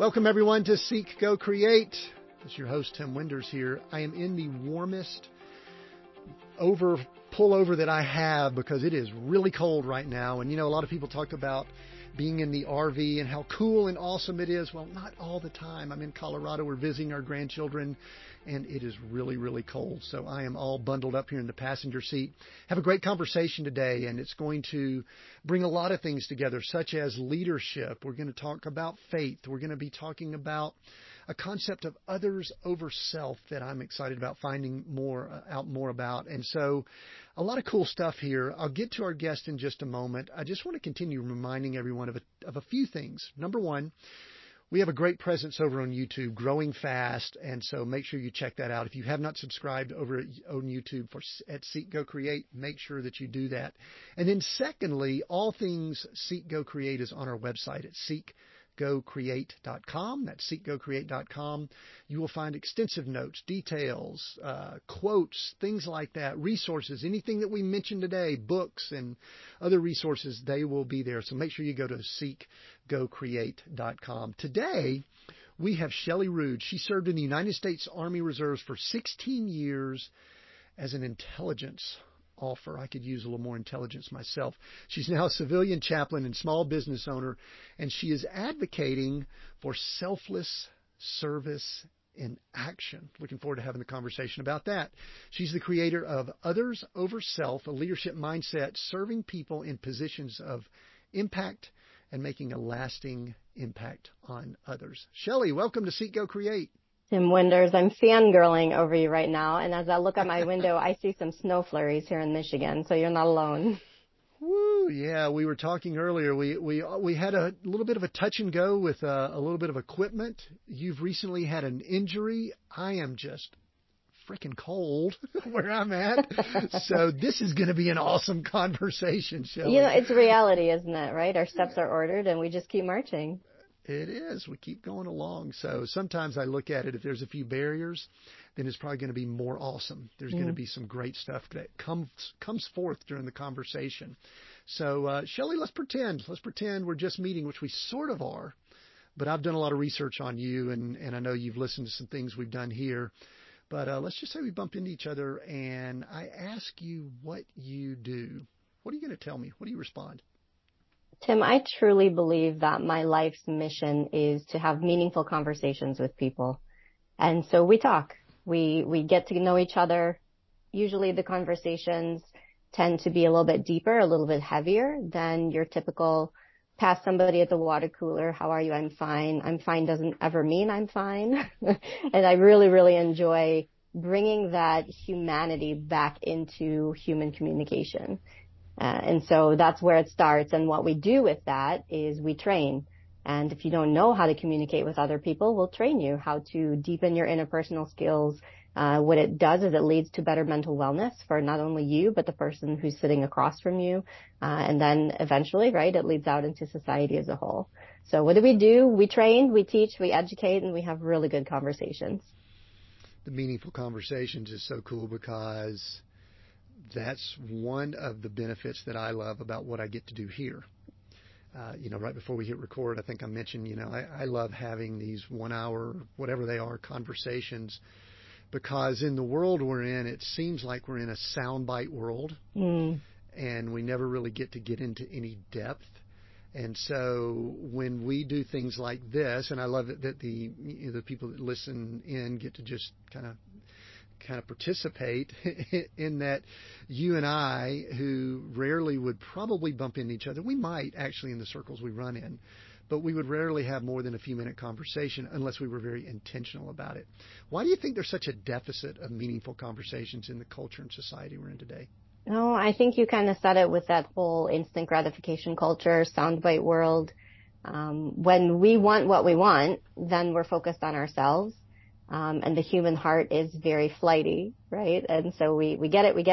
Welcome, everyone, to Seek, Go, Create. It's your host, Tim Winders here. I am in the warmest pullover that I have because it is really cold right now. And, you know, a lot of people talk about being in the RV and how cool and awesome it is. Well, not all the time. I'm in Colorado. We're visiting our grandchildren, and it is really, really cold. So I am all bundled up here in the passenger seat. Have a great conversation today, and it's going to bring a lot of things together, such as leadership. We're going to talk about faith. We're going to be talking about a concept of others over self that I'm excited about finding more about. And so a lot of cool stuff here. I'll get to our guest in just a moment. I just want to continue reminding everyone of a few things. Number one, we have a great presence over on YouTube, growing fast, and so make sure you check that out. If you have not subscribed over on YouTube at Seek, Go, Create, make sure that you do that. And then secondly, all things Seek, Go, Create is on our website at SeekGoCreate.com. That's SeekGoCreate.com. You will find extensive notes, details, quotes, things like that, resources, anything that we mentioned today, books and other resources, they will be there. So make sure you go to SeekGoCreate.com. Today, we have Shelley Rude. She served in the United States Army Reserves for 16 years as an intelligence officer. I could use a little more intelligence myself. She's now a civilian chaplain and small business owner, and she is advocating for selfless service in action. Looking forward to having the conversation about that. She's the creator of Others Over Self, a leadership mindset serving people in positions of impact and making a lasting impact on others. Shelley, welcome to Seek, Go, Create. Tim Winders, I'm fangirling over you right now, and as I look out my window, I see some snow flurries here in Michigan, so you're not alone. Woo, yeah, we were talking earlier. We had a little bit of a touch and go with a little bit of equipment. You've recently had an injury. I am just freaking cold where I'm at, so this is going to be an awesome conversation, Shelley. You know, it's reality, isn't it, right? Our steps are ordered, and we just keep marching. It is. We keep going along. So sometimes I look at it, if there's a few barriers, then it's probably going to be more awesome. There's going to be some great stuff that comes forth during the conversation. So, Shelley, let's pretend we're just meeting, which we sort of are, but I've done a lot of research on you, and I know you've listened to some things we've done here, but let's just say we bumped into each other and I ask you what you do. What are you going to tell me? What do you respond? Tim, I truly believe that my life's mission is to have meaningful conversations with people. And so we talk. We get to know each other. Usually the conversations tend to be a little bit deeper, a little bit heavier than your typical pass somebody at the water cooler. How are you? I'm fine. I'm fine doesn't ever mean I'm fine. And I really, really enjoy bringing that humanity back into human communication. And so that's where it starts. And what we do with that is we train. And if you don't know how to communicate with other people, we'll train you how to deepen your interpersonal skills. What it does is it leads to better mental wellness for not only you, but the person who's sitting across from you. And then eventually, right, it leads out into society as a whole. So what do? We train, we teach, we educate, and we have really good conversations. The meaningful conversations is so cool because that's one of the benefits that I love about what I get to do here. You know, right before we hit record, I think I mentioned, you know, I love having these 1 hour, whatever they are, conversations, because in the world we're in, it seems like we're in a soundbite world, and we never really get into any depth. And so when we do things like this, and I love it that the people that listen in get to just kind of participate in that. You and I, who rarely would probably bump into each other, we might actually in the circles we run in, but we would rarely have more than a few minute conversation unless we were very intentional about it. Why do you think there's such a deficit of meaningful conversations in the culture and society we're in today? No, I think you kind of said it with that whole instant gratification culture, soundbite world. When we want what we want, then we're focused on ourselves. And the human heart is very flighty, right? And so we get it, we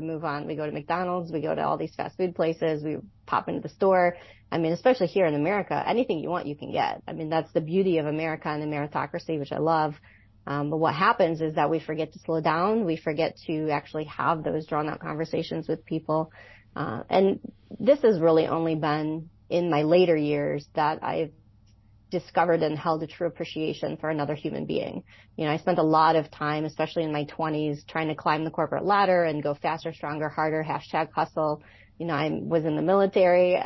move on. We go to McDonald's, we go to all these fast food places, we pop into the store. I mean, especially here in America, anything you want, you can get. I mean, that's the beauty of America and the meritocracy, which I love. But what happens is that we forget to slow down. We forget to actually have those drawn out conversations with people. And this has really only been in my later years that I've discovered and held a true appreciation for another human being. You know, I spent a lot of time, especially in my 20s, trying to climb the corporate ladder and go faster, stronger, harder, #hustle. You know, I was in the military.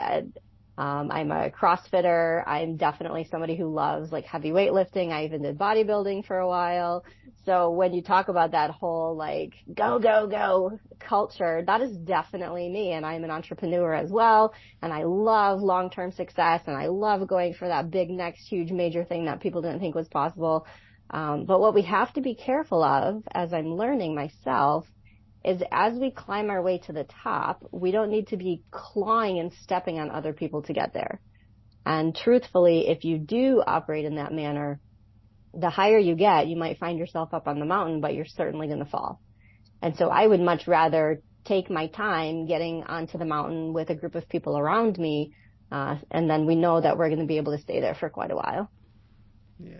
I'm a CrossFitter. I'm definitely somebody who loves like heavy weightlifting. I even did bodybuilding for a while. So when you talk about that whole like go, go, go culture, that is definitely me. And I'm an entrepreneur as well. And I love long-term success. And I love going for that big next huge major thing that people didn't think was possible. But what we have to be careful of, as I'm learning myself, is as we climb our way to the top, we don't need to be clawing and stepping on other people to get there. And truthfully, if you do operate in that manner, the higher you get, you might find yourself up on the mountain, but you're certainly going to fall. And so I would much rather take my time getting onto the mountain with a group of people around me, and then we know that we're going to be able to stay there for quite a while. Yeah.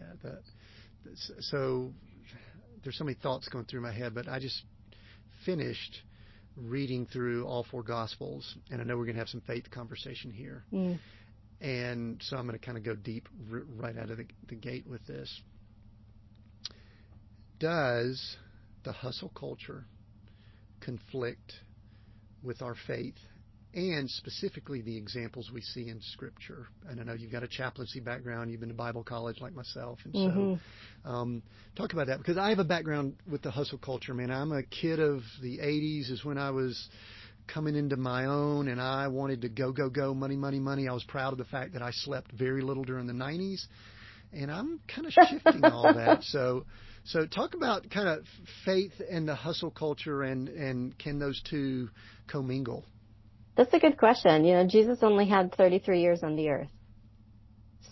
So there's so many thoughts going through my head, but I just finished reading through all four Gospels, and I know we're going to have some faith conversation here. Mm. And so I'm going to kind of go deep right out of the gate with this. Does the hustle culture conflict with our faith, and specifically the examples we see in Scripture? And I know you've got a chaplaincy background. You've been to Bible college like myself. And so talk about that, because I have a background with the hustle culture, man. I'm a kid of the 80s is when I was coming into my own, and I wanted to go, go, go, money, money, money. I was proud of the fact that I slept very little during the 90s. And I'm kind of shifting all that. So talk about kind of faith and the hustle culture, and can those two commingle? That's a good question. You know, Jesus only had 33 years on the earth.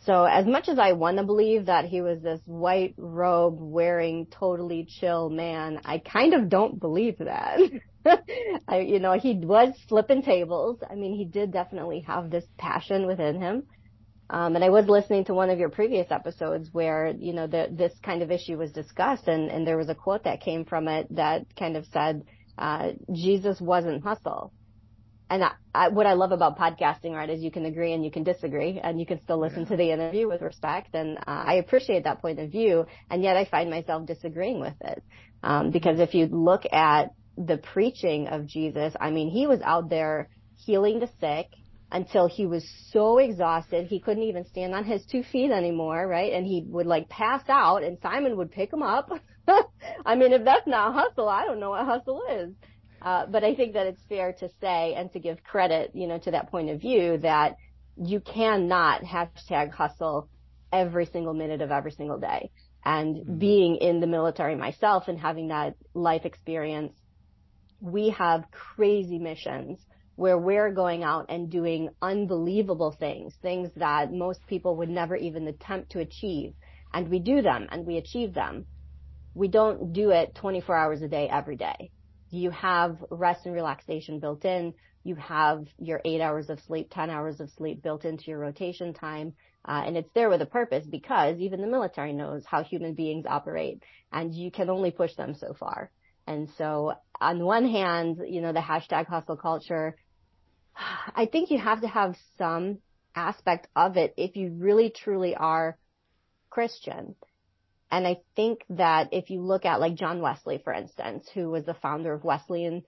So as much as I want to believe that he was this white robe wearing totally chill man, I kind of don't believe that. He was flipping tables. I mean, he did definitely have this passion within him. And I was listening to one of your previous episodes where, you know, this kind of issue was discussed, and there was a quote that came from it that kind of said, Jesus wasn't hustle. And what I love about podcasting, right, is you can agree and you can disagree, and you can still listen to the interview with respect. And I appreciate that point of view, and yet I find myself disagreeing with it. Because if you look at the preaching of Jesus, I mean, he was out there healing the sick until he was so exhausted he couldn't even stand on his 2 feet anymore, right? And he would, like, pass out, and Simon would pick him up. I mean, if that's not hustle, I don't know what hustle is. But I think that it's fair to say and to give credit, you know, to that point of view that you cannot #hustle every single minute of every single day. And being in the military myself and having that life experience, we have crazy missions where we're going out and doing unbelievable things that most people would never even attempt to achieve. And we do them and we achieve them. We don't do it 24 hours a day, every day. You have rest and relaxation built in. You have your 8 hours of sleep, 10 hours of sleep built into your rotation time. And it's there with a purpose, because even the military knows how human beings operate, and you can only push them so far. And so on one hand, you know, the #hustle culture, I think you have to have some aspect of it if you really truly are Christian. And I think that if you look at like John Wesley, for instance, who was the founder of Wesleyan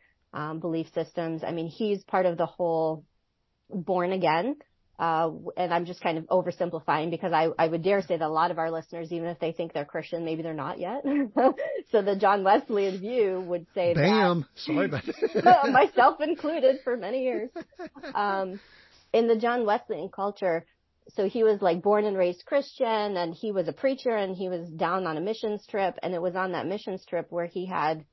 belief systems, I mean, he's part of the whole born again. And I'm just kind of oversimplifying, because I would dare say that a lot of our listeners, even if they think they're Christian, maybe they're not yet. So the John Wesleyan view would say Bam. That. Sorry about that. Myself included for many years. In the John Wesleyan culture, so he was like born and raised Christian, and he was a preacher, and he was down on a missions trip. And it was on that missions trip where he had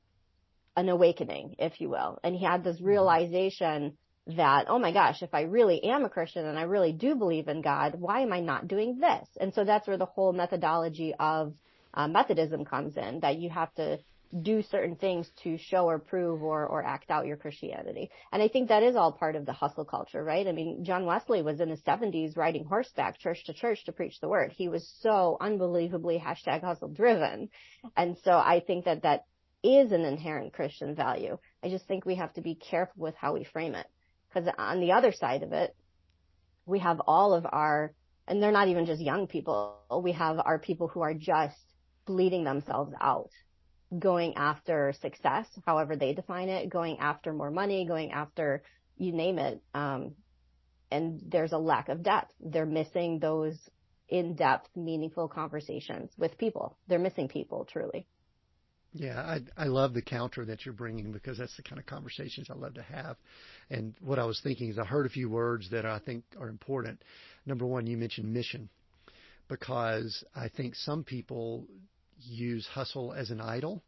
an awakening, if you will. And he had this realization that, oh my gosh, if I really am a Christian and I really do believe in God, why am I not doing this? And so that's where the whole methodology of Methodism comes in, that you have to do certain things to show or prove or act out your Christianity. And I think that is all part of the hustle culture, right? I mean, John Wesley was in his 70s riding horseback church to church to preach the word. He was so unbelievably #hustle driven. And so I think that that is an inherent Christian value. I just think we have to be careful with how we frame it, because on the other side of it, we have all of our and they're not even just young people. We have our people who are just bleeding themselves out, going after success, however they define it, going after more money, going after you name it. And there's a lack of depth. They're missing those in-depth, meaningful conversations with people. They're missing people, truly. Yeah, I love the counter that you're bringing, because that's the kind of conversations I love to have. And what I was thinking is I heard a few words that I think are important. Number one, you mentioned mission, because I think some people use hustle as an idol,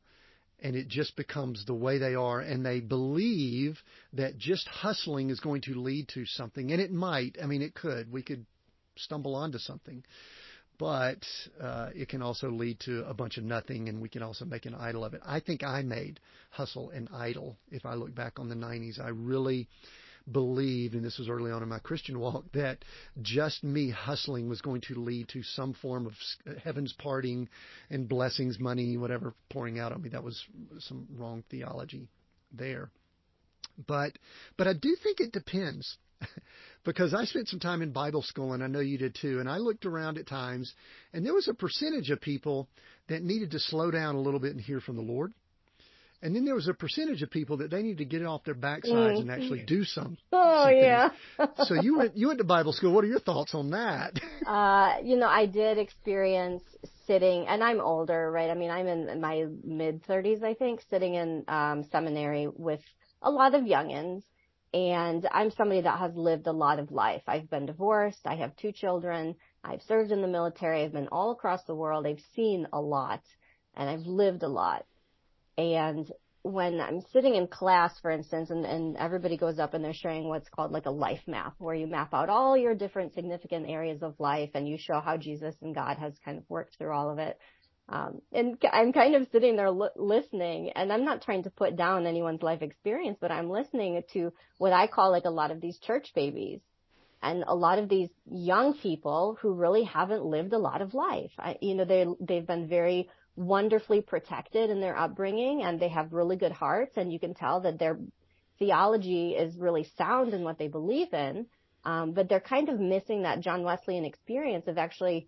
and it just becomes the way they are, and they believe that just hustling is going to lead to something. And it might. I mean, it could. We could stumble onto something. But it can also lead to a bunch of nothing, and we can also make an idol of it. I think I made hustle an idol. If I look back on the 90s, I really believed, and this was early on in my Christian walk, that just me hustling was going to lead to some form of heaven's parting and blessings, money, whatever, pouring out on me. That was some wrong theology there. But I do think it depends. Because I spent some time in Bible school, and I know you did too, and I looked around at times, and there was a percentage of people that needed to slow down a little bit and hear from the Lord. And then there was a percentage of people that they needed to get off their backsides and actually do something. Oh, yeah. So you went to Bible school. What are your thoughts on that? I did experience sitting, and I'm older, right? I mean, I'm in my mid-30s, I think, sitting in seminary with a lot of youngins. And I'm somebody that has lived a lot of life. I've been divorced. I have 2 children. I've served in the military. I've been all across the world. I've seen a lot, and I've lived a lot. And when I'm sitting in class, for instance, and everybody goes up and they're sharing what's called like a life map, where you map out all your different significant areas of life, and you show how Jesus and God has kind of worked through all of it. And I'm kind of sitting there listening, and I'm not trying to put down anyone's life experience, but I'm listening to what I call like a lot of these church babies and a lot of these young people who really haven't lived a lot of life. They've been very wonderfully protected in their upbringing, and they have really good hearts, and you can tell that their theology is really sound in what they believe in. But they're kind of missing that John Wesleyan experience of actually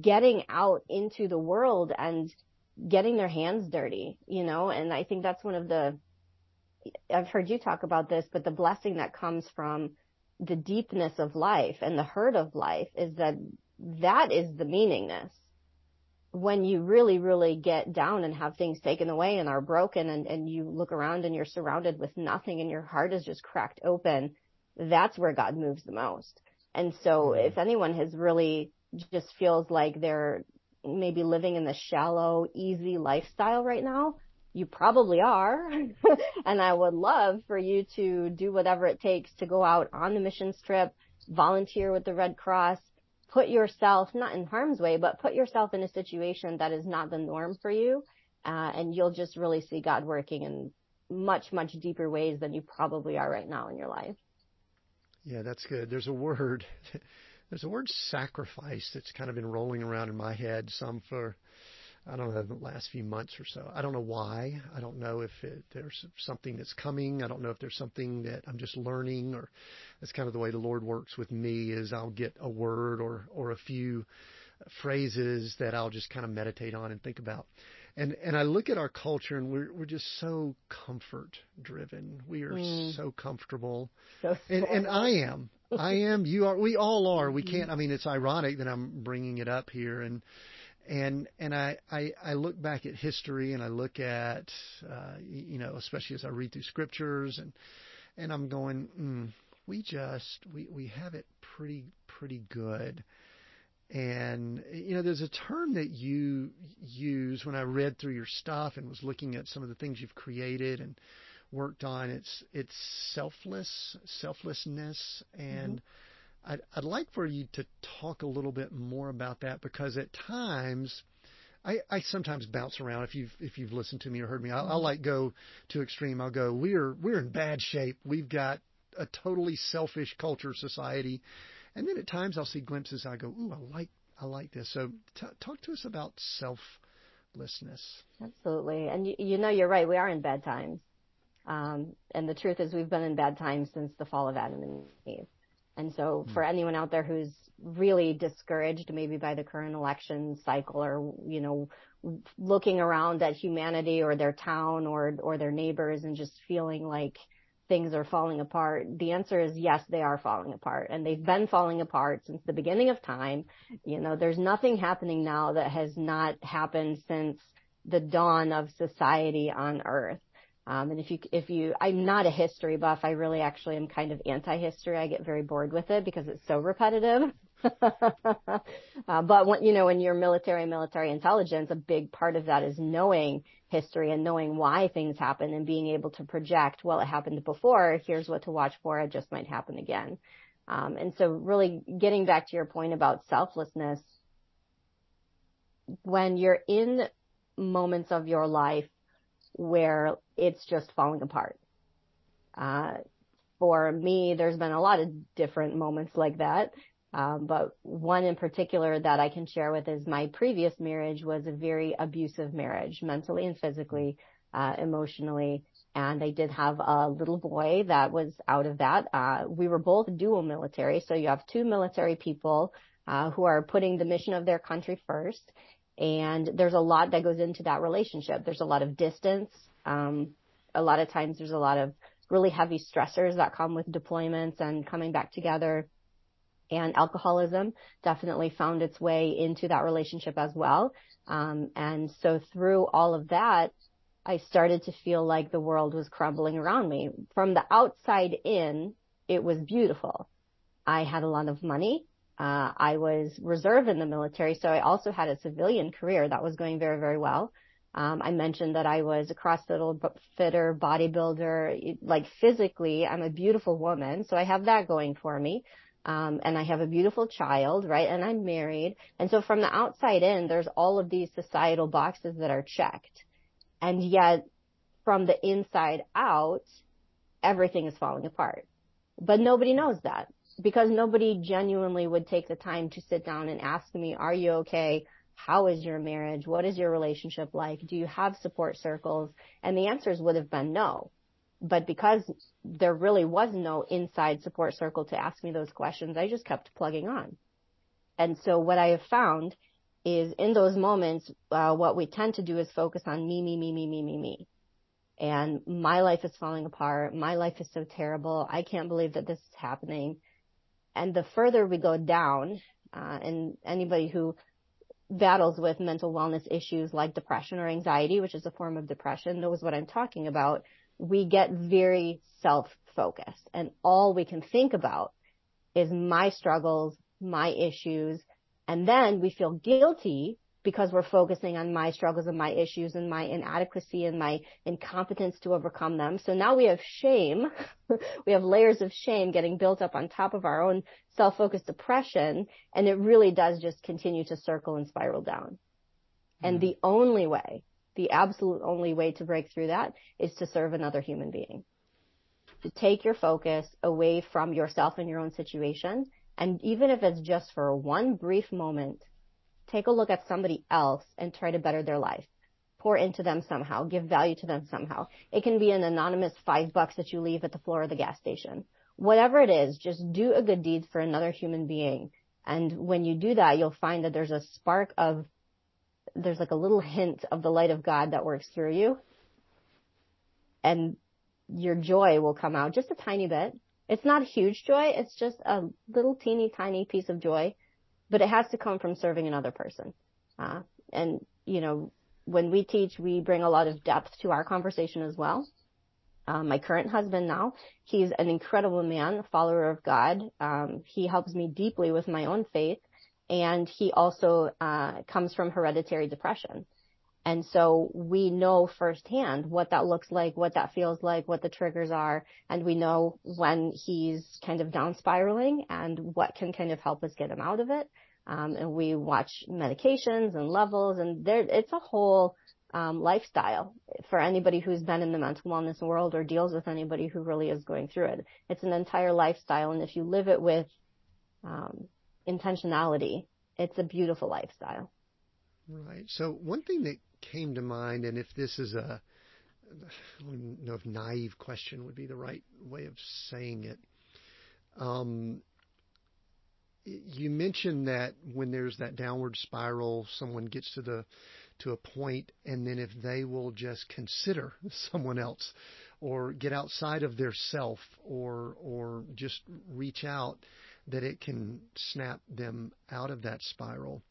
getting out into the world and getting their hands dirty, and I think that's one of the, I've heard you talk about this, but the blessing that comes from the deepness of life and the hurt of life is that is the meaningness. When you really, really get down and have things taken away and are broken, and you look around and you're surrounded with nothing and your heart is just cracked open, that's where God moves the most. And so if anyone has really just feels like they're maybe living in the shallow, easy lifestyle right now, you probably are. And I would love for you to do whatever it takes to go out on the missions trip, volunteer with the Red Cross, put yourself, not in harm's way, but put yourself in a situation that is not the norm for you. And you'll just really see God working in much, much deeper ways than you probably are right now in your life. Yeah, that's good. There's a word sacrifice that's kind of been rolling around in my head some for, I don't know, the last few months or so. I don't know why. I don't know if there's something that's coming. I don't know if there's something that I'm just learning, or that's kind of the way the Lord works with me, is I'll get a word or a few phrases that I'll just kind of meditate on and think about. And I look at our culture, and we're just so comfort driven. We are so comfortable. And I am, you are, we all are. We can't, I mean, it's ironic that I'm bringing it up here. And I look back at history, and I look at, especially as I read through scriptures, and I'm going, we have it pretty good. And, there's a term that you use when I read through your stuff and was looking at some of the things you've created and worked on. It's selflessness. And I'd like for you to talk a little bit more about that, because at times I sometimes bounce around. If you've listened to me or heard me, I'll like go to extreme. I'll go, we're in bad shape. We've got a totally selfish culture, society. And then at times I'll see glimpses. I go, ooh, I like this. So talk to us about selflessness. Absolutely. And you're right. We are in bad times. And the truth is, we've been in bad times since the fall of Adam and Eve. And so for anyone out there who's really discouraged maybe by the current election cycle, or, you know, looking around at humanity or their town or their neighbors and just feeling like things are falling apart, the answer is yes, they are falling apart, and they've been falling apart since the beginning of time. You know, there's nothing happening now that has not happened since the dawn of society on Earth. And if you, I'm not a history buff. I really actually am kind of anti-history. I get very bored with it because it's so repetitive. But when, you know, in your military intelligence, a big part of that is knowing history and knowing why things happen and being able to project, well, it happened before. Here's what to watch for. It just might happen again. And so really getting back to your point about selflessness, when you're in moments of your life where it's just falling apart. For me, there's been a lot of different moments like that. But one in particular that I can share with is my previous marriage was a very abusive marriage, mentally and physically, emotionally. And I did have a little boy that was out of that. We were both dual military. So you have two military people, who are putting the mission of their country first. And there's a lot that goes into that relationship. There's a lot of distance. A lot of times there's a lot of really heavy stressors that come with deployments and coming back together. And alcoholism definitely found its way into that relationship as well. And so through all of that, I started to feel like the world was crumbling around me. From the outside in, it was beautiful. I had a lot of money. I was reserve in the military, so I also had a civilian career that was going very, very well. I mentioned that I was a CrossFitter, bodybuilder. Like physically, I'm a beautiful woman, so I have that going for me. And I have a beautiful child, right? And I'm married. And so from the outside in, there's all of these societal boxes that are checked. And yet from the inside out, everything is falling apart. But nobody knows that. Because nobody genuinely would take the time to sit down and ask me, are you okay? How is your marriage? What is your relationship like? Do you have support circles? And the answers would have been no. But because there really was no inside support circle to ask me those questions, I just kept plugging on. And so what I have found is in those moments, what we tend to do is focus on me. And my life is falling apart. My life is so terrible. I can't believe that this is happening. And the further we go down, and anybody who battles with mental wellness issues like depression or anxiety, which is a form of depression, knows what I'm talking about, we get very self-focused. And all we can think about is my struggles, my issues, and then we feel guilty because we're focusing on my struggles and my issues and my inadequacy and my incompetence to overcome them. So now we have shame. We have layers of shame getting built up on top of our own self-focused depression. And it really does just continue to circle and spiral down. Mm-hmm. And the only way, the absolute only way to break through that is to serve another human being. To take your focus away from yourself and your own situation. And even if it's just for one brief moment, take a look at somebody else and try to better their life. Pour into them somehow. Give value to them somehow. It can be an anonymous $5 that you leave at the floor of the gas station. Whatever it is, just do a good deed for another human being. And when you do that, you'll find that there's a spark of, there's like a little hint of the light of God that works through you. And your joy will come out just a tiny bit. It's not huge joy. It's just a little teeny tiny piece of joy. But it has to come from serving another person. And, you know, when we teach, we bring a lot of depth to our conversation as well. My current husband now, he's an incredible man, a follower of God. He helps me deeply with my own faith. And he also comes from hereditary depression. And so we know firsthand what that looks like, what that feels like, what the triggers are. And we know when he's kind of down spiraling and what can kind of help us get him out of it. And we watch medications and levels, and there, it's a whole lifestyle for anybody who's been in the mental wellness world or deals with anybody who really is going through it. It's an entire lifestyle. And if you live it with intentionality, it's a beautiful lifestyle. Right. So one thing that came to mind, and if this is a, I don't know if naive question would be the right way of saying it. You mentioned that when there's that downward spiral, someone gets to a point, and then if they will just consider someone else or get outside of their self or just reach out, that it can snap them out of that spiral.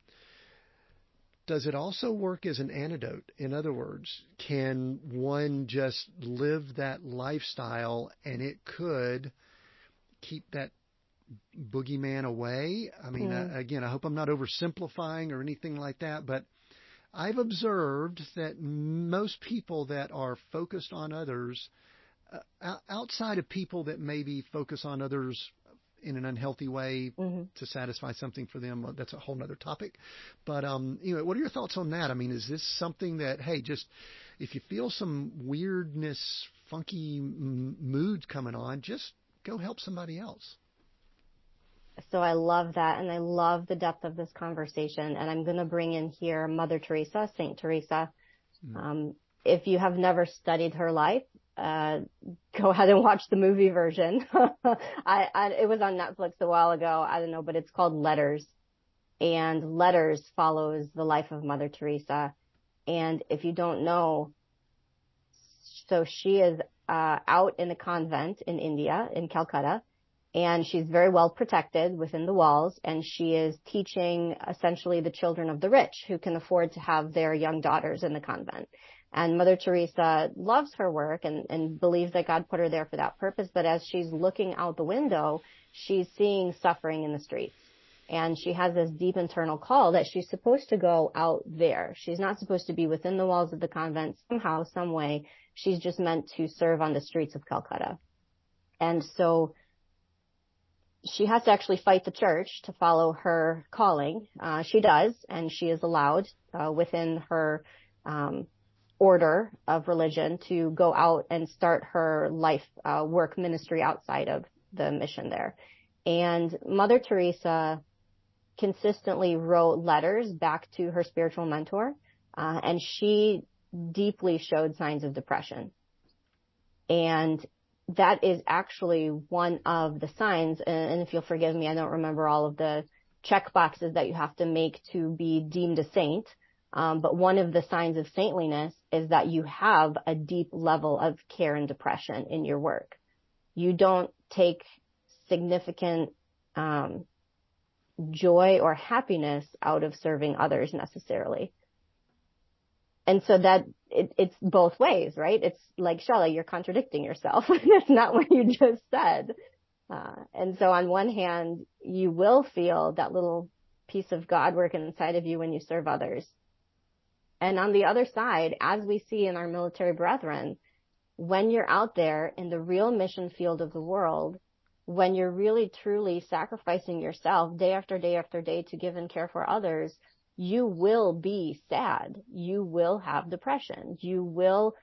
Does it also work as an antidote? In other words, can one just live that lifestyle and it could keep that boogeyman away? I mean, again, I hope I'm not oversimplifying or anything like that, but I've observed that most people that are focused on others, outside of people that maybe focus on others in an unhealthy way to satisfy something for them, that's a whole nother topic. But anyway, what are your thoughts on that? I mean, is this something that, hey, just if you feel some weirdness, funky mood coming on, just go help somebody else? So I love that, and I love the depth of this conversation. And I'm going to bring in here Mother Teresa, St. Teresa. If you have never studied her life, go ahead and watch the movie version. It was on Netflix a while ago. I don't know, but it's called Letters. And Letters follows the life of Mother Teresa. And if you don't know, so she is out in a convent in India, in Calcutta. And she's very well protected within the walls, and she is teaching essentially the children of the rich who can afford to have their young daughters in the convent. And Mother Teresa loves her work and believes that God put her there for that purpose. But as she's looking out the window, she's seeing suffering in the streets. And she has this deep internal call that she's supposed to go out there. She's not supposed to be within the walls of the convent somehow, some way. She's just meant to serve on the streets of Calcutta. And so she has to actually fight the church to follow her calling. She does, and she is allowed within her order of religion to go out and start her life work ministry outside of the mission there. And Mother Teresa consistently wrote letters back to her spiritual mentor, and she deeply showed signs of depression. And that is actually one of the signs, and if you'll forgive me, I don't remember all of the check boxes that you have to make to be deemed a saint, but one of the signs of saintliness is that you have a deep level of care and depression in your work. You don't take significant joy or happiness out of serving others necessarily. And so that it's both ways, right? It's like, Shelley, you're contradicting yourself. That's not what you just said. And so on one hand, you will feel that little piece of God working inside of you when you serve others. And on the other side, as we see in our military brethren, when you're out there in the real mission field of the world, when you're really, truly sacrificing yourself day after day after day to give and care for others, you will be sad. You will have depression. You will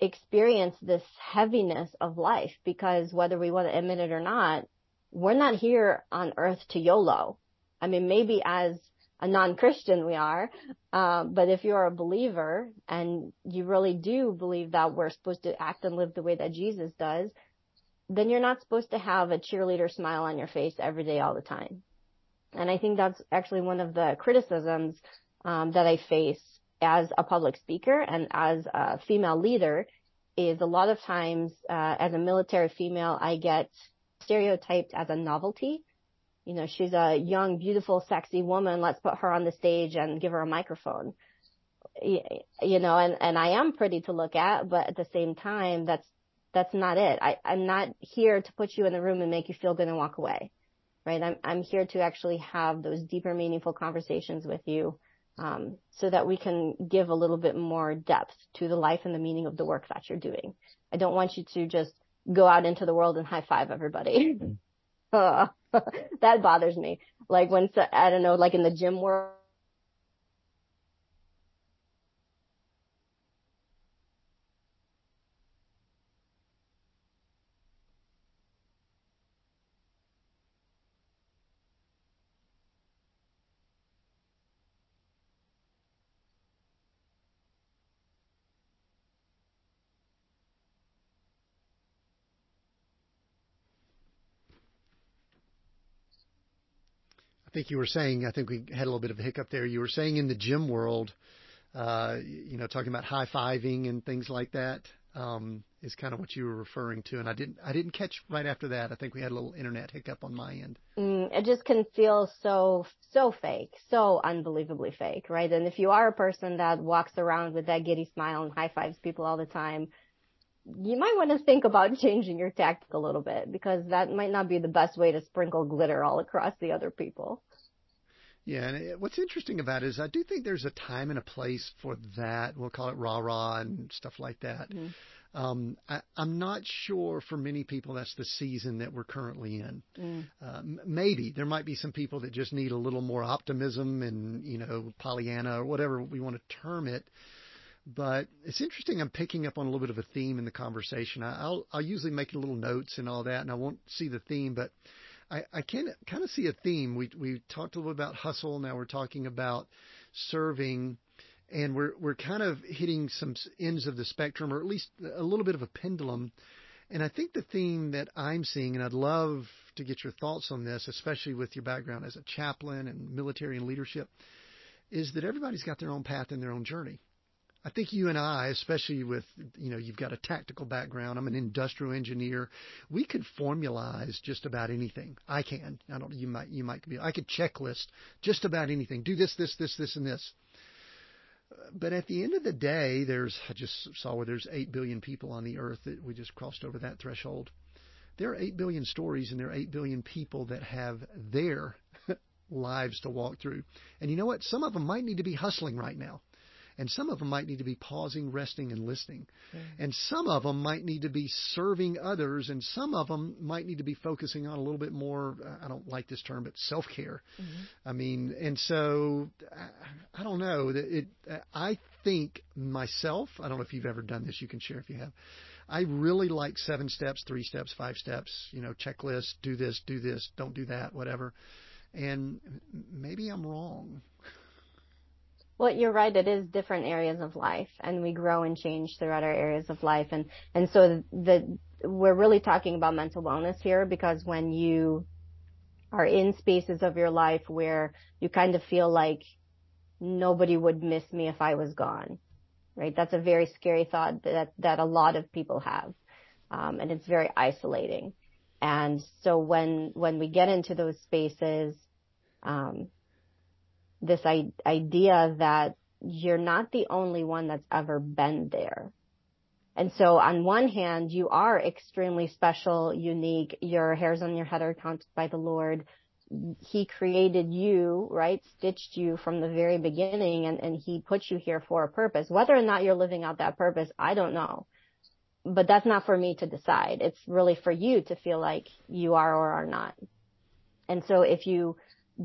experience this heaviness of life, because whether we want to admit it or not, we're not here on earth to YOLO. I mean, maybe as a non-Christian we are, but if you're a believer and you really do believe that we're supposed to act and live the way that Jesus does, then you're not supposed to have a cheerleader smile on your face every day all the time. And I think that's actually one of the criticisms that I face as a public speaker and as a female leader, is a lot of times as a military female, I get stereotyped as a novelty. You know, she's a young, beautiful, sexy woman. Let's put her on the stage and give her a microphone. You know, and I am pretty to look at, but at the same time, that's not it. I'm not here to put you in the room and make you feel good and walk away. Right? I'm here to actually have those deeper, meaningful conversations with you, so that we can give a little bit more depth to the life and the meaning of the work that you're doing. I don't want you to just go out into the world and high five everybody. That bothers me. Like when, I don't know, like in the gym world, think you were saying, I think we had a little bit of a hiccup there. You were saying in the gym world, you know, talking about high-fiving and things like that is kind of what you were referring to. And I didn't catch right after that. I think we had a little internet hiccup on my end. It just can feel so fake, so unbelievably fake, right? And if you are a person that walks around with that giddy smile and high-fives people all the time, you might want to think about changing your tactic a little bit, because that might not be the best way to sprinkle glitter all across the other people. Yeah, and what's interesting about it is I do think there's a time and a place for that. We'll call it rah-rah and stuff like that. Mm-hmm. I'm not sure for many people that's the season that we're currently in. Mm. Maybe there might be some people that just need a little more optimism and, you know, Pollyanna or whatever we want to term it. But it's interesting. I'm picking up on a little bit of a theme in the conversation. I'll usually make little notes and all that, and I won't see the theme, but I can kind of see a theme. We talked a little bit about hustle. Now we're talking about serving, and we're kind of hitting some ends of the spectrum, or at least a little bit of a pendulum. And I think the theme that I'm seeing, and I'd love to get your thoughts on this, especially with your background as a chaplain and military and leadership, is that everybody's got their own path and their own journey. I think you and I, especially with, you know, you've got a tactical background. I'm an industrial engineer. We could formalize just about anything. I can. I don't. You might be. I could checklist just about anything. Do this, and this. But at the end of the day, I just saw where there's 8 billion people on the earth. That we just crossed over that threshold. There are 8 billion stories, and there are 8 billion people that have their lives to walk through. And you know what? Some of them might need to be hustling right now. And some of them might need to be pausing, resting, and listening. Mm-hmm. And some of them might need to be serving others. And some of them might need to be focusing on a little bit more, I don't like this term, but self-care. Mm-hmm. I mean, and so I don't know. I think myself, I don't know if you've ever done this. You can share if you have. I really like 7 steps, 3 steps, 5 steps, you know, checklist, do this, don't do that, whatever. And maybe I'm wrong. Well, you're right. It is different areas of life, and we grow and change throughout our areas of life. And so we're really talking about mental wellness here, because when you are in spaces of your life where you kind of feel like nobody would miss me if I was gone, right? That's a very scary thought that a lot of people have. And it's very isolating. And so when we get into those spaces, this idea that you're not the only one that's ever been there. And so on one hand, you are extremely special, unique. Your hairs on your head are counted by the Lord. He created you, right? Stitched you from the very beginning, and he put you here for a purpose. Whether or not you're living out that purpose, I don't know. But that's not for me to decide. It's really for you to feel like you are or are not. And so if you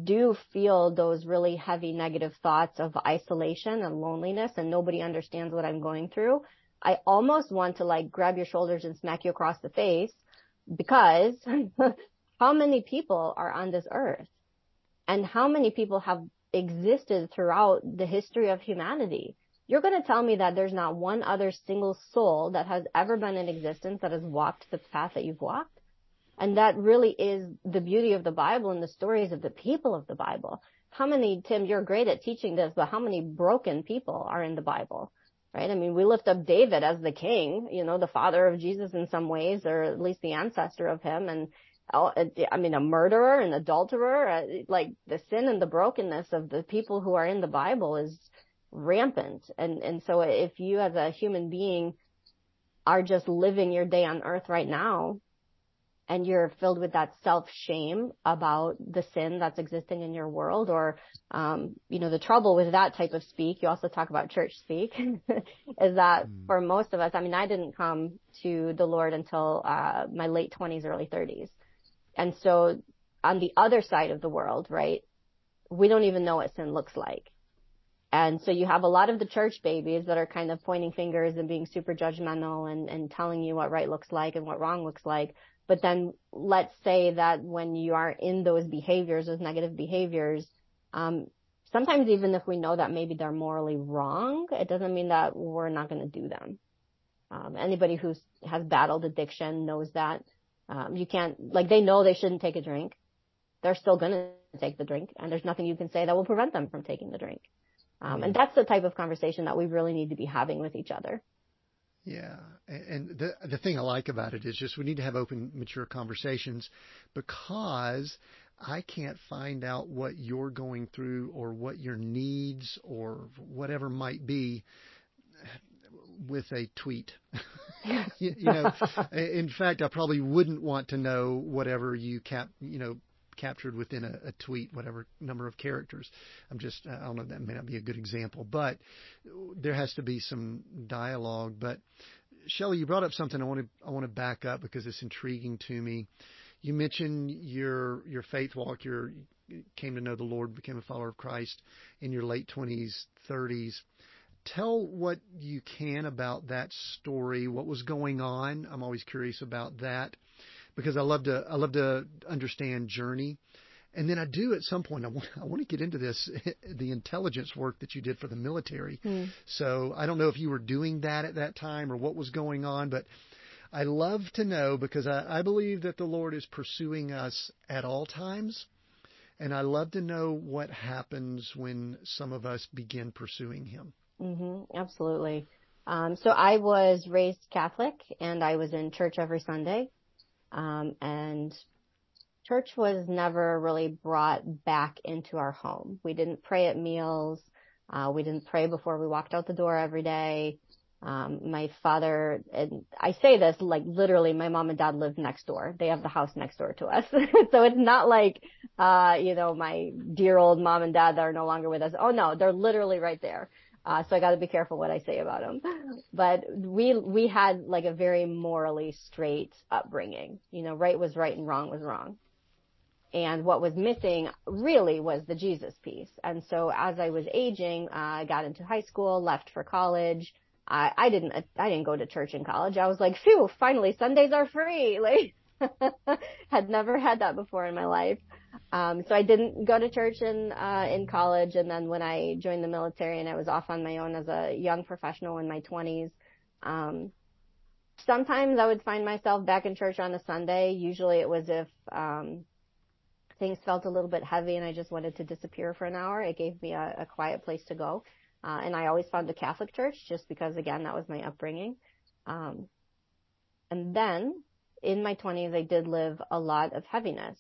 do feel those really heavy negative thoughts of isolation and loneliness and nobody understands what I'm going through, I almost want to like grab your shoulders and smack you across the face, because how many people are on this earth, and how many people have existed throughout the history of humanity? You're going to tell me that there's not one other single soul that has ever been in existence that has walked the path that you've walked? And that really is the beauty of the Bible and the stories of the people of the Bible. How many, Tim, you're great at teaching this, but how many broken people are in the Bible, right? I mean, we lift up David as the king, you know, the father of Jesus in some ways, or at least the ancestor of him. And I mean, a murderer, an adulterer, like the sin and the brokenness of the people who are in the Bible is rampant. And so if you as a human being are just living your day on earth right now, and you're filled with that self-shame about the sin that's existing in your world, or, you know, the trouble with that type of speak. You also talk about church speak is that for most of us, I mean, I didn't come to the Lord until my late 20s, early 30s. And so on the other side of the world, right, we don't even know what sin looks like. And so you have a lot of the church babies that are kind of pointing fingers and being super judgmental and telling you what right looks like and what wrong looks like. But then let's say that when you are in those behaviors, those negative behaviors, sometimes even if we know that maybe they're morally wrong, it doesn't mean that we're not going to do them. Anybody who has battled addiction knows that. You can't, like, they know they shouldn't take a drink, they're still going to take the drink, and there's nothing you can say that will prevent them from taking the drink. And that's the type of conversation that we really need to be having with each other. Yeah. And the thing I like about it is just we need to have open, mature conversations, because I can't find out what you're going through or what your needs or whatever might be with a tweet. In fact, I probably wouldn't want to know whatever you captured within a tweet, whatever number of characters. I don't know, that may not be a good example, but there has to be some dialogue. But Shelley, you brought up something I want to back up because it's intriguing to me. You mentioned your faith walk, you came to know the Lord, became a follower of Christ in your late 20s, 30s. Tell what you can about that story, what was going on. I'm always curious about that, because I love to understand journey. And then I do at some point, I want to get into this, the intelligence work that you did for the military. So I don't know if you were doing that at that time or what was going on, but I love to know, because I believe that the Lord is pursuing us at all times. And I love to know what happens when some of us begin pursuing him. Mm-hmm, absolutely. So I was raised Catholic, and I was in church every Sunday. And church was never really brought back into our home. We didn't pray at meals. We didn't pray before we walked out the door every day. My father, and I say this like literally, my mom and dad live next door. They have the house next door to us. So it's not like, my dear old mom and dad that are no longer with us. Oh no, they're literally right there. So I got to be careful what I say about them. But we had like a very morally straight upbringing. Right was right and wrong was wrong. And what was missing really was the Jesus piece. And so as I was aging, I got into high school, left for college. I didn't go to church in college. I was like, phew, finally Sundays are free. Had never had that before in my life. So I didn't go to church in college. And then when I joined the military and I was off on my own as a young professional in my 20s, sometimes I would find myself back in church on a Sunday. Usually it was if things felt a little bit heavy and I just wanted to disappear for an hour. It gave me a quiet place to go. And I always found a Catholic church just because, again, that was my upbringing. And then in my 20s, I did live a lot of heaviness.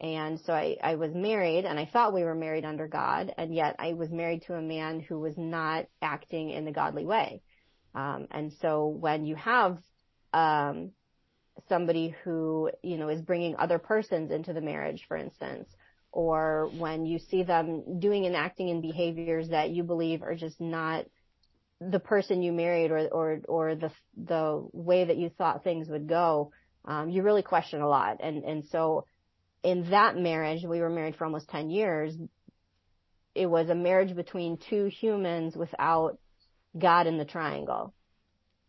And so I was married, and I thought we were married under God, and yet I was married to a man who was not acting in the godly way. And so when you have somebody who, is bringing other persons into the marriage, for instance, or when you see them doing and acting in behaviors that you believe are just not the person you married or the way that you thought things would go, you really question a lot. And so in that marriage, we were married for almost 10 years. It was a marriage between two humans without God in the triangle.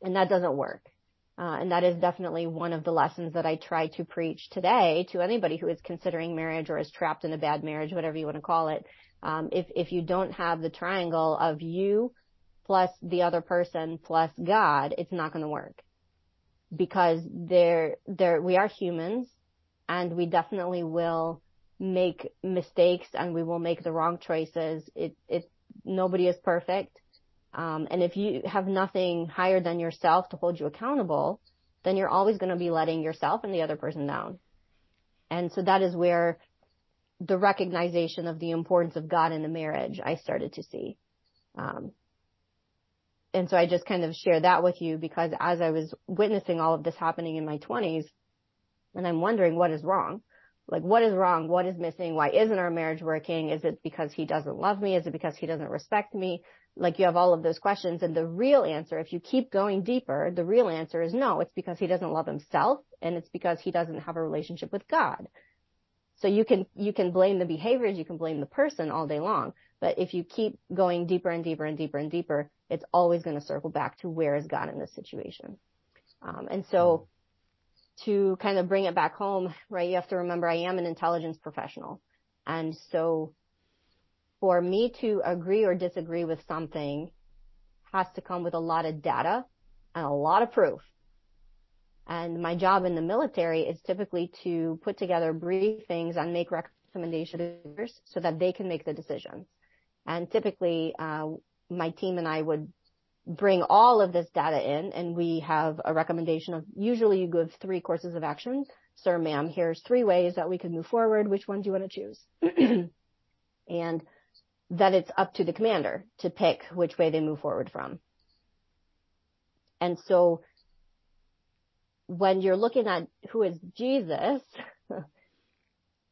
And that doesn't work. And that is definitely one of the lessons that I try to preach today to anybody who is considering marriage or is trapped in a bad marriage, whatever you want to call it. If you don't have the triangle of you plus the other person plus God, it's not going to work, because we are humans. And we definitely will make mistakes, and we will make the wrong choices. Nobody is perfect. And if you have nothing higher than yourself to hold you accountable, then you're always going to be letting yourself and the other person down. And so that is where the recognition of the importance of God in the marriage I started to see. And so I just kind of share that with you, because as I was witnessing all of this happening in my 20s, and I'm wondering what is wrong. What is wrong? What is missing? Why isn't our marriage working? Is it because he doesn't love me? Is it because he doesn't respect me? You have all of those questions. And the real answer, if you keep going deeper, the real answer is no, it's because he doesn't love himself, and it's because he doesn't have a relationship with God. So you can blame the behaviors, you can blame the person all day long. But if you keep going deeper and deeper and deeper and deeper, it's always going to circle back to where is God in this situation. And so to kind of bring it back home, right, you have to remember I am an intelligence professional. And so for me to agree or disagree with something has to come with a lot of data and a lot of proof. And my job in the military is typically to put together briefings and make some initiatives so that they can make the decisions. And typically, my team and I would bring all of this data in, and we have a recommendation of usually you give 3 courses of action. Sir, ma'am, here's 3 ways that we could move forward. Which one do you want to choose? And that it's up to the commander to pick which way they move forward from. And so when you're looking at who is Jesus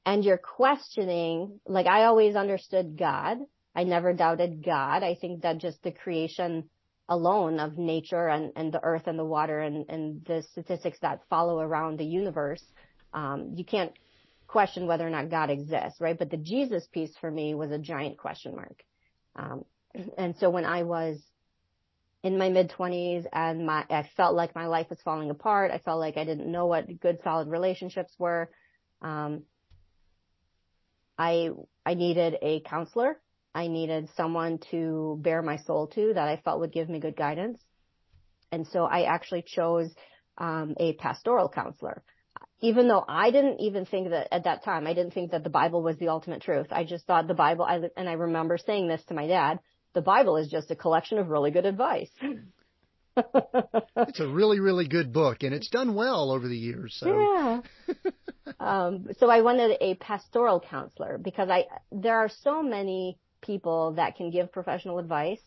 and you're questioning, like I always understood God. I never doubted God. I think that just the creation alone of nature and the earth and the water and the statistics that follow around the universe, you can't question whether or not God exists, right? But the Jesus piece for me was a giant question mark. And so when I was in my mid-20s and I felt like my life was falling apart, I felt like I didn't know what good, solid relationships were, I needed a counselor. I needed someone to bear my soul to that I felt would give me good guidance. And so I actually chose a pastoral counselor, even though I didn't even think that at that time, I didn't think that the Bible was the ultimate truth. I just thought the Bible, and I remember saying this to my dad, the Bible is just a collection of really good advice. It's a really, really good book, and it's done well over the years. So. Yeah. So I wanted a pastoral counselor because there are so many people that can give professional advice.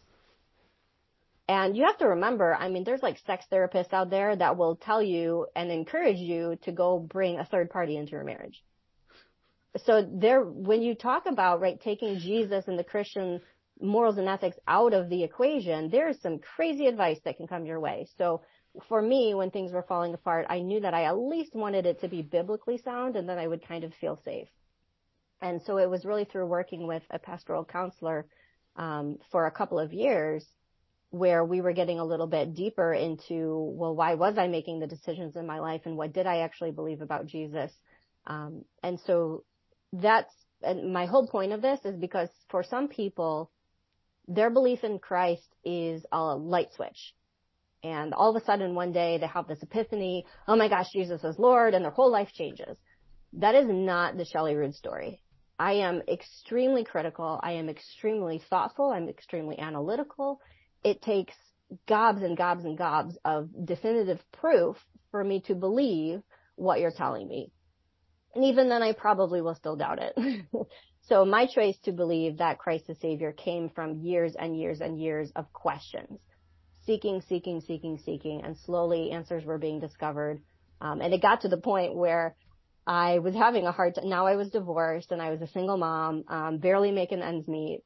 And you have to remember, I mean, there's like sex therapists out there that will tell you and encourage you to go bring a third party into your marriage. So there, when you talk about, right, taking Jesus and the Christian morals and ethics out of the equation, there is some crazy advice that can come your way. So for me, when things were falling apart, I knew that I at least wanted it to be biblically sound, and then I would kind of feel safe. And so it was really through working with a pastoral counselor for a couple of years where we were getting a little bit deeper into, well, why was I making the decisions in my life, and what did I actually believe about Jesus? And so that's, and my whole point of this is because for some people, their belief in Christ is a light switch. And all of a sudden, one day, they have this epiphany, oh my gosh, Jesus is Lord, and their whole life changes. That is not the Shelley Rude story. I am extremely critical. I am extremely thoughtful. I'm extremely analytical. It takes gobs and gobs and gobs of definitive proof for me to believe what you're telling me. And even then, I probably will still doubt it. So my choice to believe that Christ the Savior came from years and years and years of questions, seeking, and slowly answers were being discovered. And it got to the point where I was having a hard time. Now I was divorced and I was a single mom, barely making ends meet.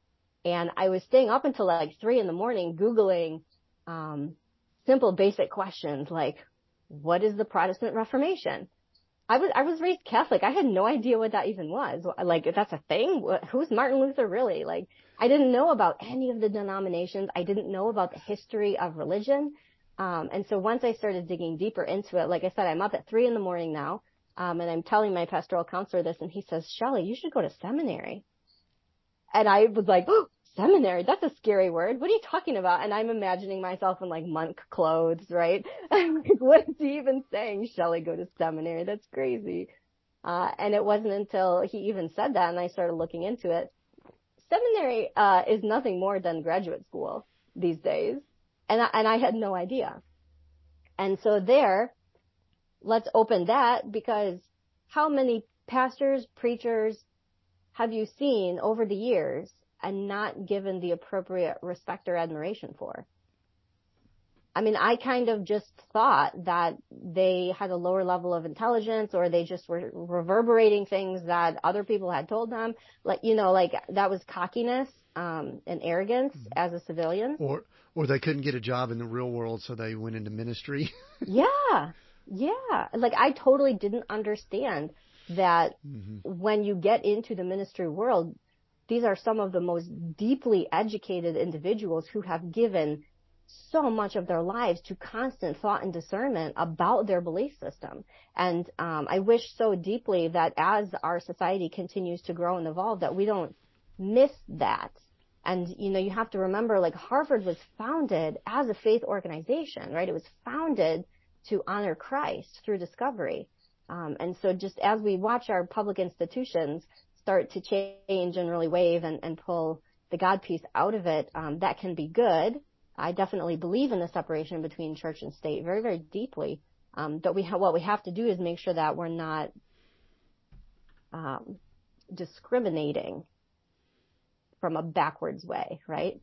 And I was staying up until like 3 a.m. Googling, simple basic questions like, what is the Protestant Reformation? I was raised Catholic. I had no idea what that even was. Like, that's a thing? Who's Martin Luther really? Like, I didn't know about any of the denominations. I didn't know about the history of religion. And so once I started digging deeper into it, like I said, I'm up at 3 a.m. now. And I'm telling my pastoral counselor this, and he says, Shelley, you should go to seminary. And I was like, oh, seminary, that's a scary word. What are you talking about? And I'm imagining myself in like monk clothes, right? I'm like, what is he even saying? Shelley, go to seminary? That's crazy. And it wasn't until he even said that and I started looking into it. Seminary is nothing more than graduate school these days. And I had no idea. And so there, let's open that, because how many pastors, preachers have you seen over the years and not given the appropriate respect or admiration for? I mean, I kind of just thought that they had a lower level of intelligence, or they just were reverberating things that other people had told them. Like, you know, like that was cockiness and arrogance as a civilian. Or they couldn't get a job in the real world, so they went into ministry. Yeah. Like, I totally didn't understand that when you get into the ministry world, these are some of the most deeply educated individuals who have given so much of their lives to constant thought and discernment about their belief system. And I wish so deeply that as our society continues to grow and evolve, that we don't miss that. And, you know, you have to remember, like, Harvard was founded as a faith organization, right? It was founded to honor Christ through discovery. And so just as we watch our public institutions start to change and really wave and pull the God piece out of it, that can be good. I definitely believe in the separation between church and state very, very deeply. But what we have to do is make sure that we're not discriminating from a backwards way, right?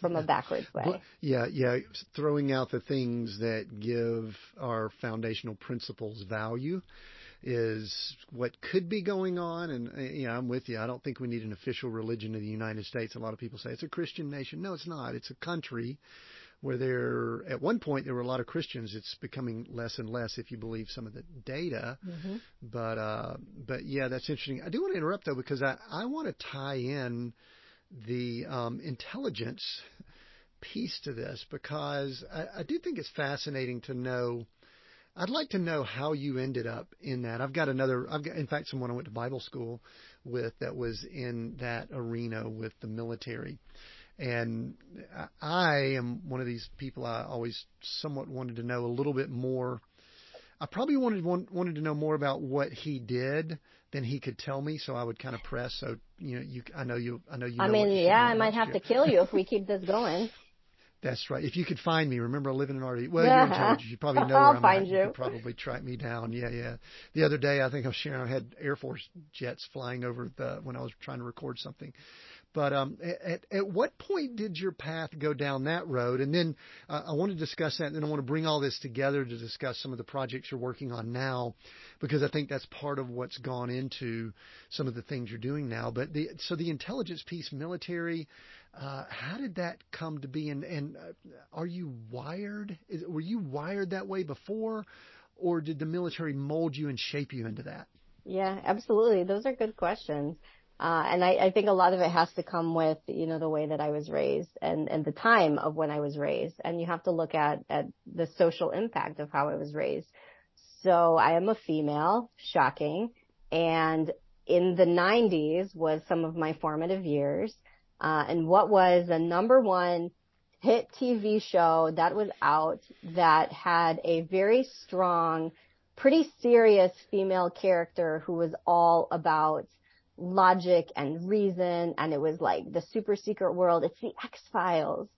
From a backwards way. Yeah. Throwing out the things that give our foundational principles value is what could be going on. And yeah, I'm with you. I don't think we need an official religion of the United States. A lot of people say it's a Christian nation. No, it's not. It's a country where at one point, there were a lot of Christians. It's becoming less and less if you believe some of the data. Mm-hmm. But yeah, that's interesting. I do want to interrupt, though, because I want to tie in the intelligence piece to this, because I do think it's fascinating to know. I'd like to know how you ended up in that. In fact, someone I went to Bible school with that was in that arena with the military. And I am one of these people. I always somewhat wanted to know a little bit more. I probably wanted to know more about what he did than he could tell me, so I would kind of press. So I know you. I mean, yeah, I might have to kill you if we keep this going. That's right. If you could find me, remember I live in an RV. Well, yeah. You're intelligent. You probably know where I'm at. You could probably track me down. Yeah. The other day, I think I was sharing. I had Air Force jets flying over when I was trying to record something. But at what point did your path go down that road? And then I want to discuss that, and then I want to bring all this together to discuss some of the projects you're working on now, because I think that's part of what's gone into some of the things you're doing now. But the intelligence piece, military, how did that come to be? And are you wired? Were you wired that way before, or did the military mold you and shape you into that? Yeah, absolutely. Those are good questions. And I think a lot of it has to come with, the way that I was raised and the time of when I was raised. And you have to look at the social impact of how I was raised. So I am a female, shocking. And in the 90s was some of my formative years. And what was the number one hit TV show that was out that had a very strong, pretty serious female character who was all about logic and reason, and it was like the super secret world. It's the X-Files.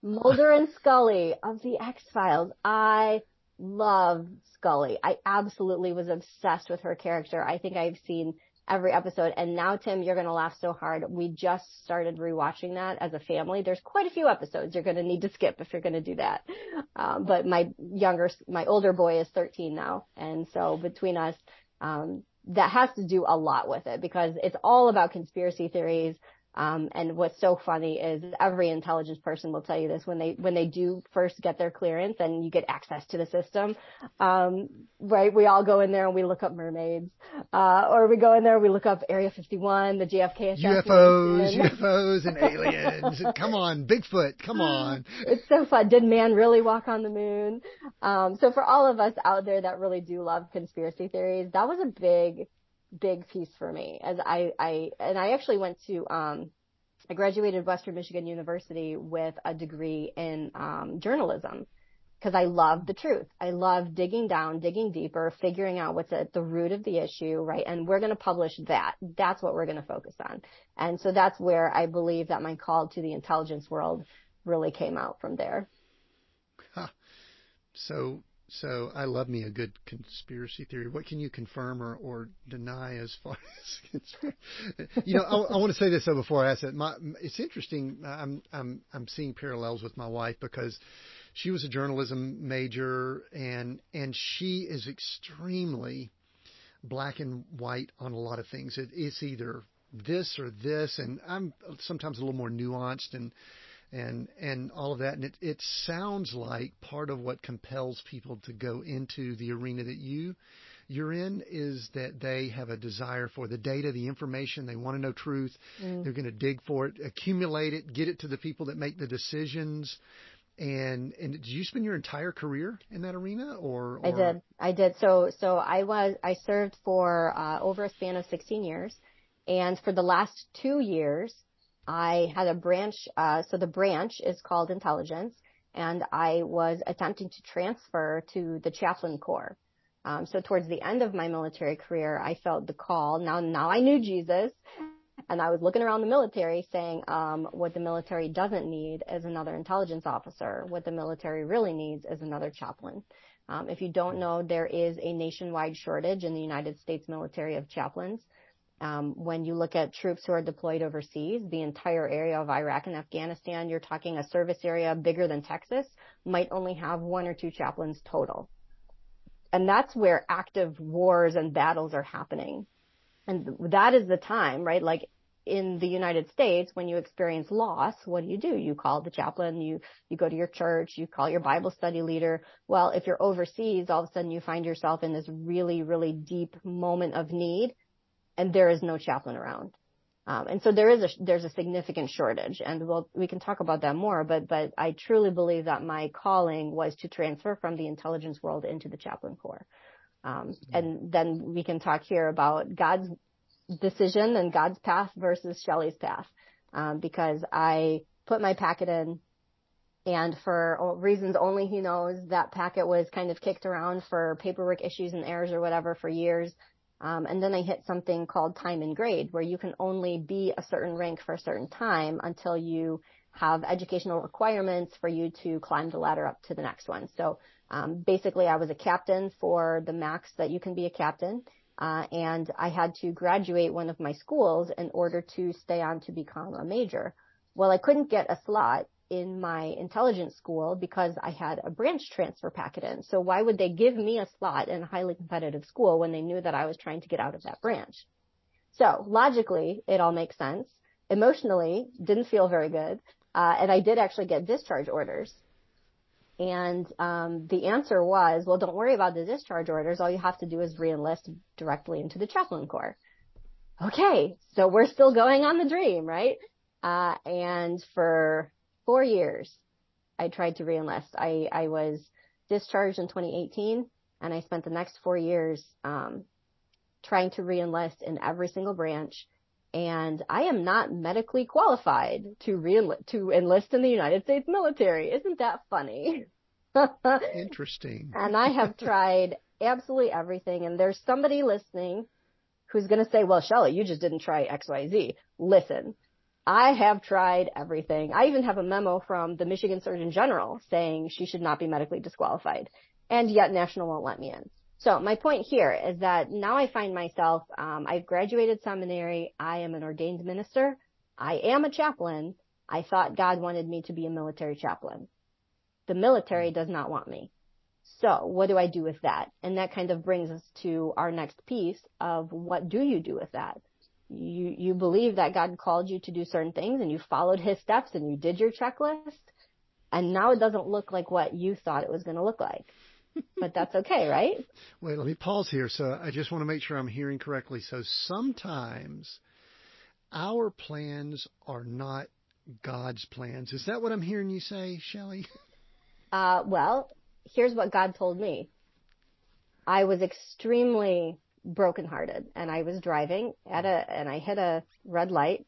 Mulder and Scully of the X-Files. I love Scully. I absolutely was obsessed with her character. I think I've seen every episode. And now, Tim, you're going to laugh so hard. We just started rewatching that as a family. There's quite a few episodes you're going to need to skip if you're going to do that. But my older boy is 13 now. And so between us, that has to do a lot with it, because it's all about conspiracy theories. And what's so funny is every intelligence person will tell you this when they do first get their clearance and you get access to the system. Right. We all go in there and we look up mermaids, or we go in there, and we look up Area 51, the JFK UFOs and aliens. Come on, Bigfoot. Come on. It's so fun. Did man really walk on the moon? So for all of us out there that really do love conspiracy theories, that was a big piece for me, as I actually went to, I graduated Western Michigan University with a degree in, journalism, because I love the truth. I love digging down, digging deeper, figuring out what's at the root of the issue, right? And we're going to publish that. That's what we're going to focus on. And so that's where I believe that my call to the intelligence world really came out from there. Huh. So I love me a good conspiracy theory. What can you confirm or deny as far as conspiracy? I want to say this, though, before I ask that. It's interesting. I'm seeing parallels with my wife, because she was a journalism major, and she is extremely black and white on a lot of things. It's either this or this, and I'm sometimes a little more nuanced and all of that. And it sounds like part of what compels people to go into the arena that you're in is that they have a desire for the data, the information. They want to know truth. Mm. They're going to dig for it, accumulate it, get it to the people that make the decisions. And did you spend your entire career in that arena? Or I did. So I served for over a span of 16 years. And for the last 2 years, I had a branch, so the branch is called intelligence, and I was attempting to transfer to the chaplain corps. So towards the end of my military career, I felt the call. Now I knew Jesus, and I was looking around the military saying, what the military doesn't need is another intelligence officer. What the military really needs is another chaplain. If you don't know, there is a nationwide shortage in the United States military of chaplains. When you look at troops who are deployed overseas, the entire area of Iraq and Afghanistan, you're talking a service area bigger than Texas, might only have 1 or 2 chaplains total. And that's where active wars and battles are happening. And that is the time, right? Like in the United States, when you experience loss, what do? You call the chaplain, you go to your church, you call your Bible study leader. Well, if you're overseas, all of a sudden you find yourself in this really, really deep moment of need. And there is no chaplain around. And so there's a significant shortage, and we can talk about that more, but I truly believe that my calling was to transfer from the intelligence world into the chaplain corps. And then we can talk here about God's decision and God's path versus Shelley's path. Because I put my packet in, and for reasons only he knows, that packet was kind of kicked around for paperwork issues and errors or whatever for years. And then I hit something called time and grade, where you can only be a certain rank for a certain time until you have educational requirements for you to climb the ladder up to the next one. So basically I was a captain for the max that you can be a captain, and I had to graduate one of my schools in order to stay on to become a major. Well, I couldn't get a slot in my intelligence school because I had a branch transfer packet in. So why would they give me a slot in a highly competitive school when they knew that I was trying to get out of that branch? So logically, it all makes sense. Emotionally, didn't feel very good. And I did actually get discharge orders. And the answer was, well, don't worry about the discharge orders. All you have to do is re-enlist directly into the chaplain corps. Okay, so we're still going on the dream, right? And for 4 years, I tried to reenlist. I was discharged in 2018, and I spent the next 4 years trying to reenlist in every single branch. And I am not medically qualified to enlist in the United States military. Isn't that funny? Interesting. And I have tried absolutely everything. And there's somebody listening who's going to say, well, Shelley, you just didn't try XYZ. Listen. I have tried everything. I even have a memo from the Michigan Surgeon General saying she should not be medically disqualified, and yet National won't let me in. So my point here is that now I find myself, I've graduated seminary. I am an ordained minister. I am a chaplain. I thought God wanted me to be a military chaplain. The military does not want me. So what do I do with that? And that kind of brings us to our next piece of what do you do with that? You believe that God called you to do certain things, and you followed his steps, and you did your checklist, and now it doesn't look like what you thought it was going to look like. But that's okay, right? Wait, let me pause here. So I just want to make sure I'm hearing correctly. So sometimes our plans are not God's plans. Is that what I'm hearing you say, Shelley? Well, here's what God told me. I was extremely brokenhearted, and I was driving and I hit a red light,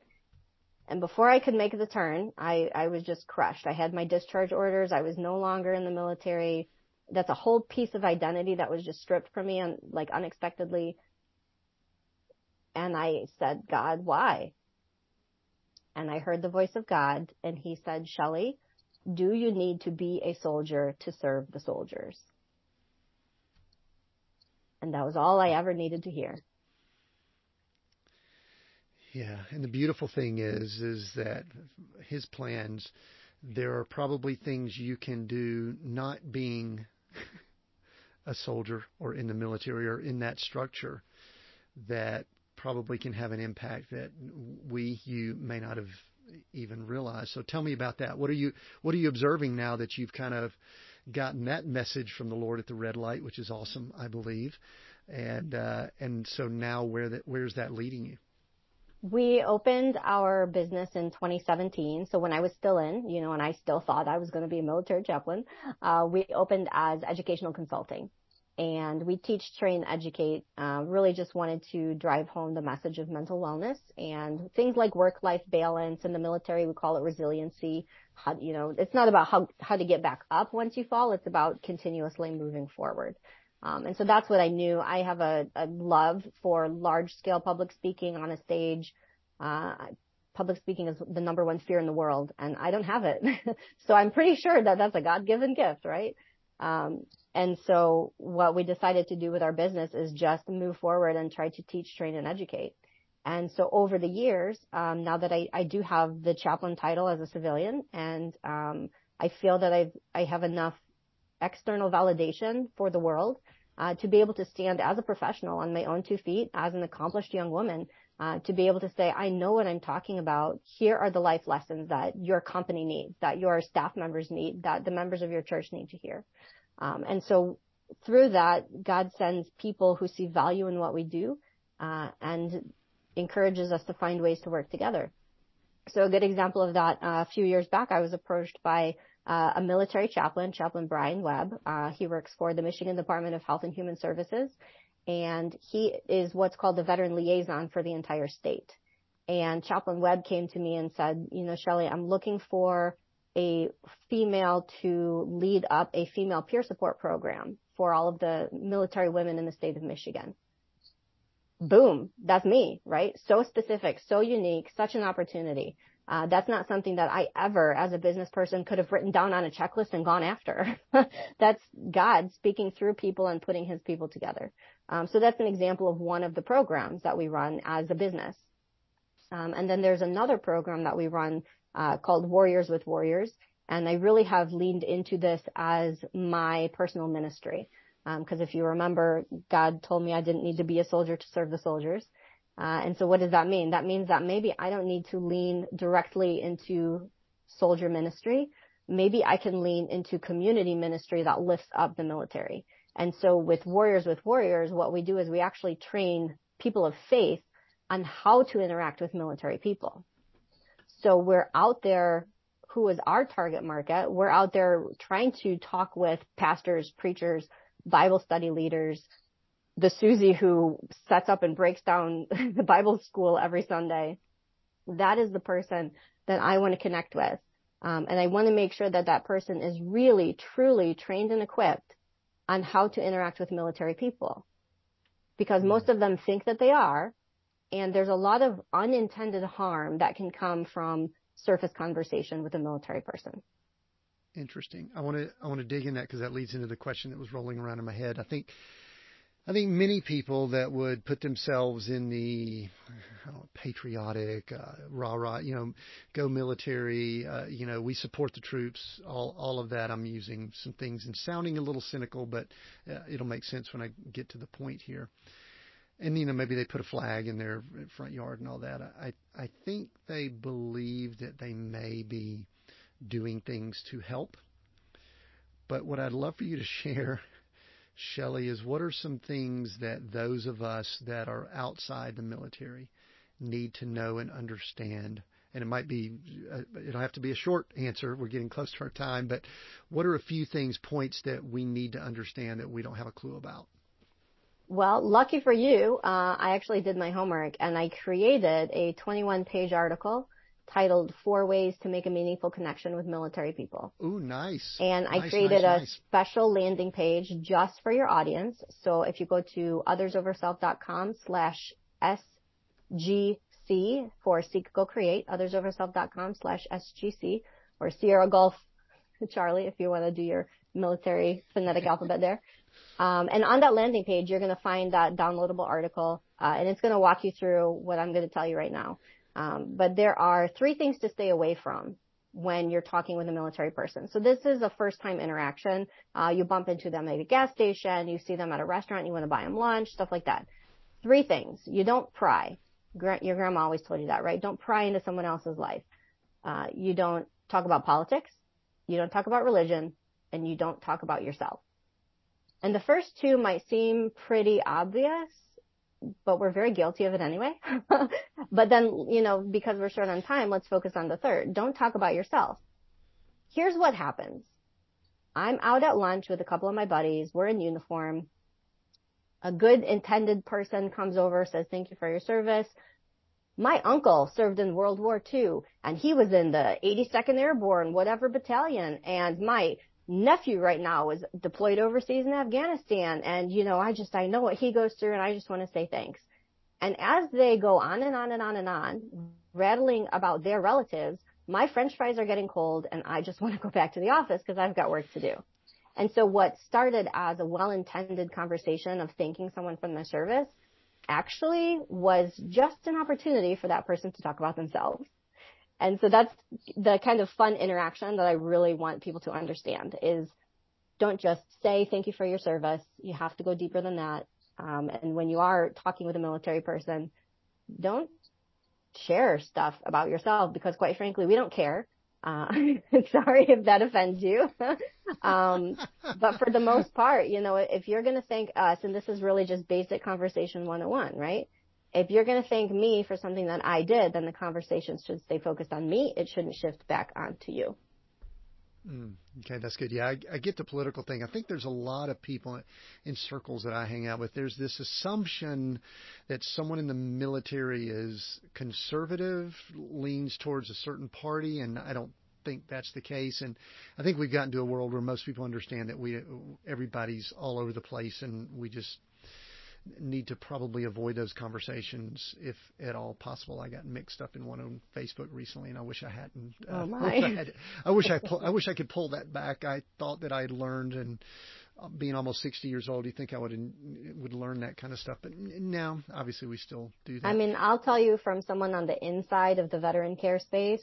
and before I could make the turn, I was just crushed. I had my discharge orders. I was no longer in the military. That's a whole piece of identity that was just stripped from me, and like unexpectedly. And I said, God, why? And I heard the voice of God, and he said, Shelley, do you need to be a soldier to serve the soldiers? And that was all I ever needed to hear. Yeah. And the beautiful thing is that his plans, there are probably things you can do not being a soldier or in the military or in that structure that probably can have an impact that you may not have even realized. So tell me about that. What are you observing now that you've kind of gotten that message from the Lord at the red light, which is awesome, I believe. And so now where's that leading you? We opened our business in 2017. So when I was still in, and I still thought I was going to be a military chaplain, we opened as educational consulting, and we teach, train, educate, really just wanted to drive home the message of mental wellness and things like work-life balance. In the military, we call it resiliency. It's not about how to get back up once you fall. It's about continuously moving forward. And so that's what I knew. I have a love for large scale public speaking on a stage. Public speaking is the number one fear in the world, and I don't have it. So I'm pretty sure that that's a God-given gift, right? And so what we decided to do with our business is just move forward and try to teach, train, and educate. And so over the years, now that I do have the chaplain title as a civilian, and I feel that I have enough external validation for the world to be able to stand as a professional on my own two feet, as an accomplished young woman, to be able to say, I know what I'm talking about. Here are the life lessons that your company needs, that your staff members need, that the members of your church need to hear. And so through that, God sends people who see value in what we do and encourages us to find ways to work together. So a good example of that, a few years back, I was approached by a military chaplain, Chaplain Brian Webb. He works for the Michigan Department of Health and Human Services, and he is what's called the veteran liaison for the entire state. And Chaplain Webb came to me and said, you know, Shelley, I'm looking for a female to lead up a female peer support program for all of the military women in the state of Michigan. Boom, that's me, right? So specific, so unique, such an opportunity. That's not something that I ever, as a business person, could have written down on a checklist and gone after. That's God speaking through people and putting his people together. So that's an example of one of the programs that we run as a business. And then there's another program that we run called Warriors with Warriors. And I really have leaned into this as my personal ministry. Because if you remember, God told me I didn't need to be a soldier to serve the soldiers. And so what does that mean? That means that maybe I don't need to lean directly into soldier ministry. Maybe I can lean into community ministry that lifts up the military. And so with Warriors, what we do is we actually train people of faith on how to interact with military people. So we're out there. Who is our target market? We're out there trying to talk with pastors, preachers, Bible study leaders, the Susie who sets up and breaks down the Bible school every Sunday. That is the person that I want to connect with. And I want to make sure that that person is really, truly trained and equipped on how to interact with military people, because most of them think that they are. And there's a lot of unintended harm that can come from surface conversation with a military person. Interesting. I want to dig in that, because that leads into the question that was rolling around in my head. I think many people that would put themselves in the patriotic, rah-rah, go military, we support the troops, all of that. I'm using some things and sounding a little cynical, but it'll make sense when I get to the point here. And, maybe they put a flag in their front yard and all that. I think they believe that they may be doing things to help. But what I'd love for you to share, Shelley, is what are some things that those of us that are outside the military need to know and understand? And it'll have to be a short answer. We're getting close to our time, but what are a few things, points that we need to understand that we don't have a clue about? Well, lucky for you, I actually did my homework, and I created a 21-page article titled 4 Ways to Make a Meaningful Connection with Military People. Ooh, nice. And I created a special landing page just for your audience. So if you go to othersoverself.com/sgc for Seek Go Create, othersoverself.com/sgc, or Sierra Golf Charlie if you want to do your military phonetic alphabet there. And on that landing page, you're going to find that downloadable article, and it's going to walk you through what I'm going to tell you right now. But there are 3 things to stay away from when you're talking with a military person. So this is a first-time interaction. You bump into them at a gas station. You see them at a restaurant. You want to buy them lunch, stuff like that. 3 things. You don't pry. Your grandma always told you that, right? Don't pry into someone else's life. You don't talk about politics. You don't talk about religion. And you don't talk about yourself. And the first 2 might seem pretty obvious, but we're very guilty of it anyway. But then, because we're short on time, let's focus on the 3rd. Don't talk about yourself. Here's what happens. I'm out at lunch with a couple of my buddies. We're in uniform. A good intended person comes over, says, thank you for your service. My uncle served in World War II, and he was in the 82nd Airborne, whatever battalion, and my nephew right now is deployed overseas in Afghanistan. And, you know, I know what he goes through, and I just want to say thanks. And as they go on and on and on and on, rattling about their relatives, my French fries are getting cold, and I just want to go back to the office because I've got work to do. And so what started as a well-intended conversation of thanking someone from their service actually was just an opportunity for that person to talk about themselves. And so that's the kind of fun interaction that I really want people to understand is don't just say thank you for your service. You have to go deeper than that. And when you are talking with a military person, don't share stuff about yourself because, quite frankly, we don't care. Sorry if that offends you. But for the most part, you know, if you're going to thank us, and this is really just basic conversation 101, right? If you're going to thank me for something that I did, then the conversation should stay focused on me. It shouldn't shift back onto you. Okay, that's good. Yeah, I get the political thing. I think there's a lot of people in circles that I hang out with. There's this assumption that someone in the military is conservative, leans towards a certain party, and I don't think that's the case. And I think we've gotten to a world where most people understand that everybody's all over the place, and we just need to probably avoid those conversations if at all possible. I got mixed up in one on Facebook recently, and I wish I hadn't. I wish I could pull that back. I thought that I had learned, and being almost 60 years old, you think I would learn that kind of stuff. But now, obviously, we still do that. I mean, I'll tell you from someone on the inside of the veteran care space,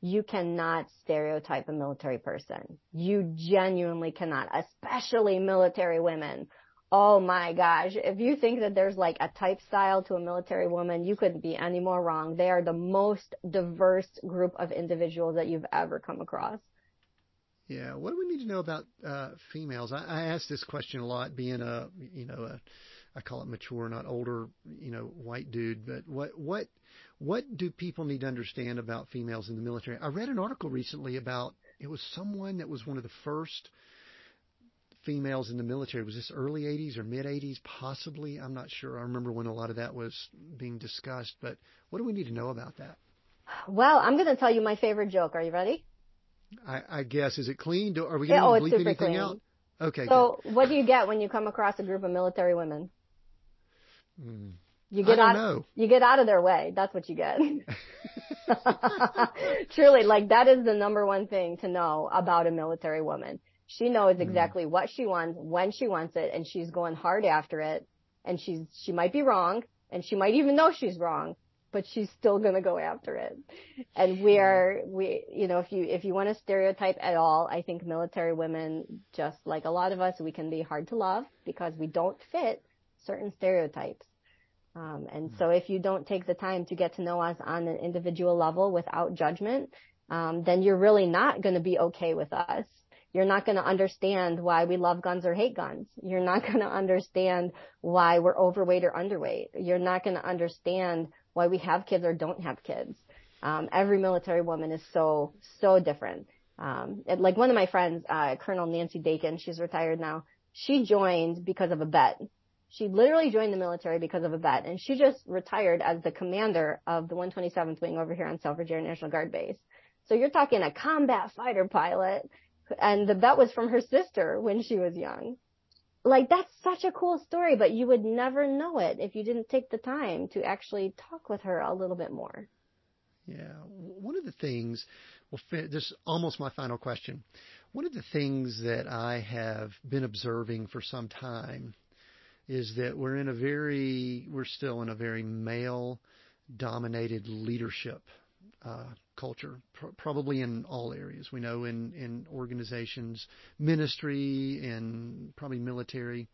you cannot stereotype a military person. You genuinely cannot, especially military women. Oh my gosh, if you think that there's like a type style to a military woman, you couldn't be any more wrong. They are the most diverse group of individuals that you've ever come across. Yeah. What do we need to know about females? I ask this question a lot, being I call it mature, not older, white dude. But what do people need to understand about females in the military? I read an article recently about, it was someone that was one of the first females in the military. Was this early 80s or mid 80s? Possibly. I'm not sure. I remember when a lot of that was being discussed, but what do we need to know about that? Well, I'm going to tell you my favorite joke. Are you ready? I guess. Is it clean? Are we going to bleep anything clean out? Okay. So good. What do you get when you come across a group of military women? You get out of their way. That's what you get. Truly, like that is the number one thing to know about a military woman. She knows exactly what she wants, when she wants it, and she's going hard after it. And she might be wrong, and she might even know she's wrong, but she's still going to go after it. And if you want to stereotype at all, I think military women, just like a lot of us, we can be hard to love because we don't fit certain stereotypes. So if you don't take the time to get to know us on an individual level without judgment, then you're really not going to be okay with us. You're not going to understand why we love guns or hate guns. You're not going to understand why we're overweight or underweight. You're not going to understand why we have kids or don't have kids. Every military woman is so, so different. Like one of my friends, Colonel Nancy Dakin, she's retired now. She joined because of a bet. She literally joined the military because of a bet. And she just retired as the commander of the 127th Wing over here on Selfridge Air National Guard Base. So you're talking a combat fighter pilot. And the bet was from her sister when she was young. Like, that's such a cool story, but you would never know it if you didn't take the time to actually talk with her a little bit more. Yeah. One of the things, this is almost my final question. One of the things that I have been observing for some time is that we're still in a very male-dominated leadership culture, probably in all areas. We know in organizations, ministry, and probably military.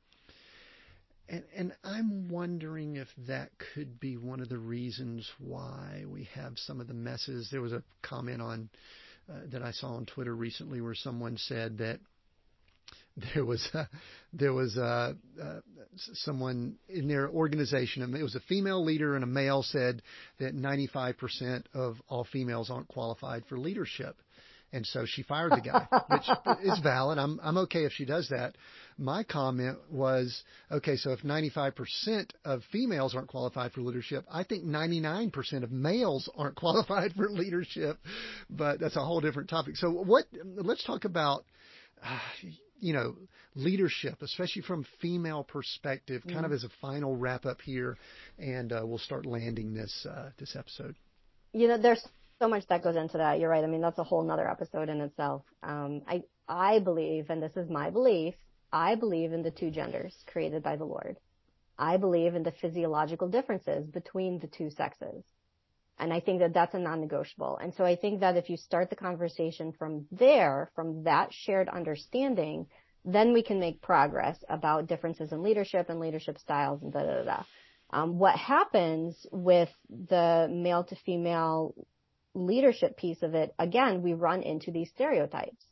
And I'm wondering if that could be one of the reasons why we have some of the messes. There was a comment on that I saw on Twitter recently where someone said that there was someone in their organization, it was a female leader, and a male said that 95% of all females aren't qualified for leadership. And so she fired the guy, which is valid. I'm okay if she does that. My comment was, okay, so if 95% of females aren't qualified for leadership, I think 99% of males aren't qualified for leadership, but that's a whole different topic. So let's talk about leadership, especially from female perspective, kind of as a final wrap up here, and we'll start landing this this episode. You know, there's so much that goes into that. You're right. I mean, that's a whole nother episode in itself. I believe, and this is my belief, I believe in the two genders created by the Lord. I believe in the physiological differences between the two sexes. And I think that that's a non-negotiable. And so I think that if you start the conversation from there, from that shared understanding, then we can make progress about differences in leadership and leadership styles and da-da-da-da. What happens with the male-to-female leadership piece of it, again, we run into these stereotypes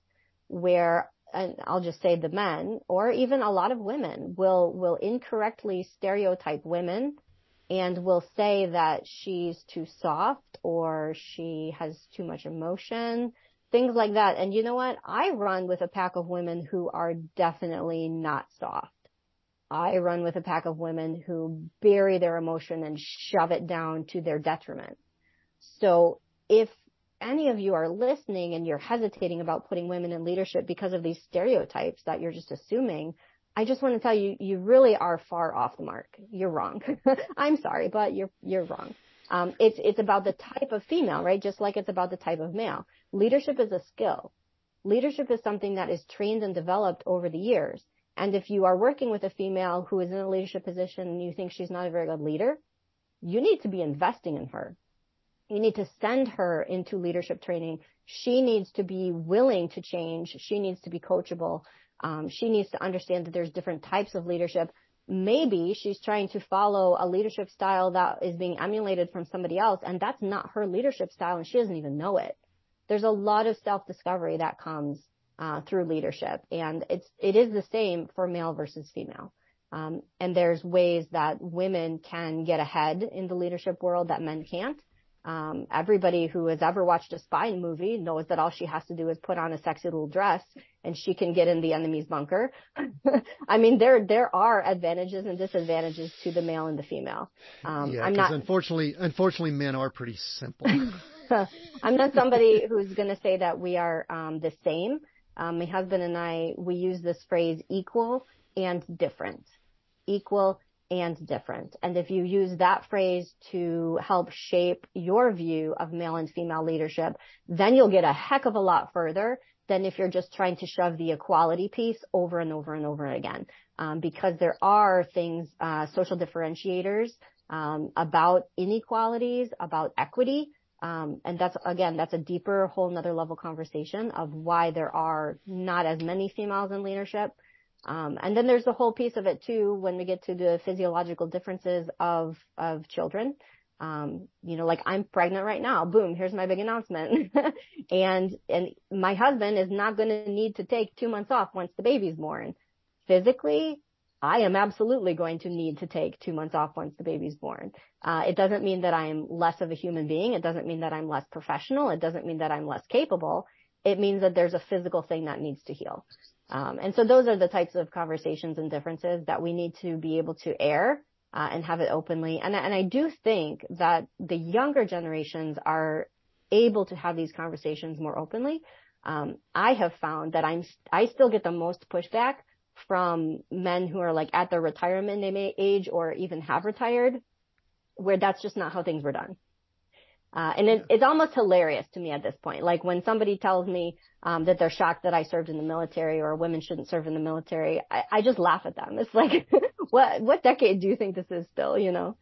where, and I'll just say the men or even a lot of women will incorrectly stereotype women and will say that she's too soft or she has too much emotion, things like that. And you know what? I run with a pack of women who are definitely not soft. I run with a pack of women who bury their emotion and shove it down to their detriment. So if any of you are listening and you're hesitating about putting women in leadership because of these stereotypes that you're just assuming, I just want to tell you, you really are far off the mark. You're wrong. I'm sorry, but you're wrong. It's about the type of female, right? Just like it's about the type of male. Leadership is a skill. Leadership is something that is trained and developed over the years. And if you are working with a female who is in a leadership position and you think she's not a very good leader, you need to be investing in her. You need to send her into leadership training. She needs to be willing to change. She needs to be coachable. She needs to understand that there's different types of leadership. Maybe she's trying to follow a leadership style that is being emulated from somebody else, and that's not her leadership style, and she doesn't even know it. There's a lot of self-discovery that comes through leadership, and it is the same for male versus female. And there's ways that women can get ahead in the leadership world that men can't. Everybody who has ever watched a spy movie knows that all she has to do is put on a sexy little dress and she can get in the enemy's bunker. I mean, there are advantages and disadvantages to the male and the female. Unfortunately, men are pretty simple. I'm not somebody who's going to say that we are the same. My husband and I, we use this phrase equal and different. Equal and different. And if you use that phrase to help shape your view of male and female leadership, then you'll get a heck of a lot further than if you're just trying to shove the equality piece over and over and over again. Because there are things, social differentiators, about inequalities, about equity. And that's a deeper, whole nother level conversation of why there are not as many females in leadership. And then there's the whole piece of it too, when we get to the physiological differences of children. Like I'm pregnant right now. Boom. Here's my big announcement. And my husband is not going to need to take 2 months off once the baby's born. Physically, I am absolutely going to need to take 2 months off once the baby's born. It doesn't mean that I'm less of a human being. It doesn't mean that I'm less professional. It doesn't mean that I'm less capable. It means that there's a physical thing that needs to heal. And so those are the types of conversations and differences that we need to be able to air and have it openly. And I do think that the younger generations are able to have these conversations more openly. I have found that I still get the most pushback from men who are like at their retirement age or even have retired, where that's just not how things were done. And it's almost hilarious to me at this point. Like when somebody tells me that they're shocked that I served in the military or women shouldn't serve in the military, I just laugh at them. It's like, what decade do you think this is still, you know?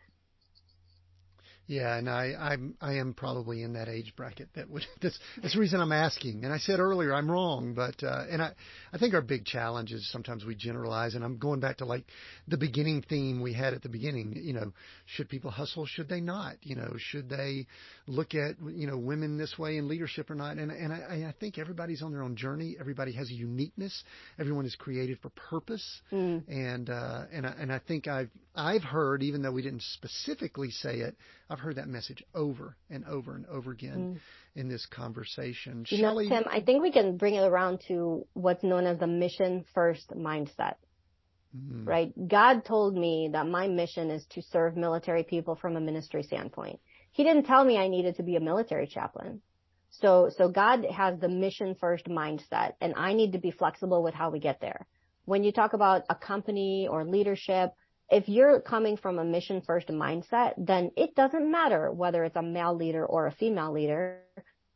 Yeah, and I am probably in that age bracket that would. That's the reason I'm asking. And I said earlier I'm wrong, but and I think our big challenge is sometimes we generalize. And I'm going back to like the beginning theme we had at the beginning. You know, should people hustle? Should they not? You know, should they look at women this way in leadership or not? And I think everybody's on their own journey. Everybody has a uniqueness. Everyone is created for purpose. Mm. And I think I've heard, even though we didn't specifically say it, I've heard that message over and over and over again in this conversation. Shelley, Tim, I think we can bring it around to what's known as the mission-first mindset, right? God told me that my mission is to serve military people from a ministry standpoint. He didn't tell me I needed to be a military chaplain. So God has the mission first mindset, and I need to be flexible with how we get there. When you talk about a company or leadership, if you're coming from a mission first mindset, then it doesn't matter whether it's a male leader or a female leader,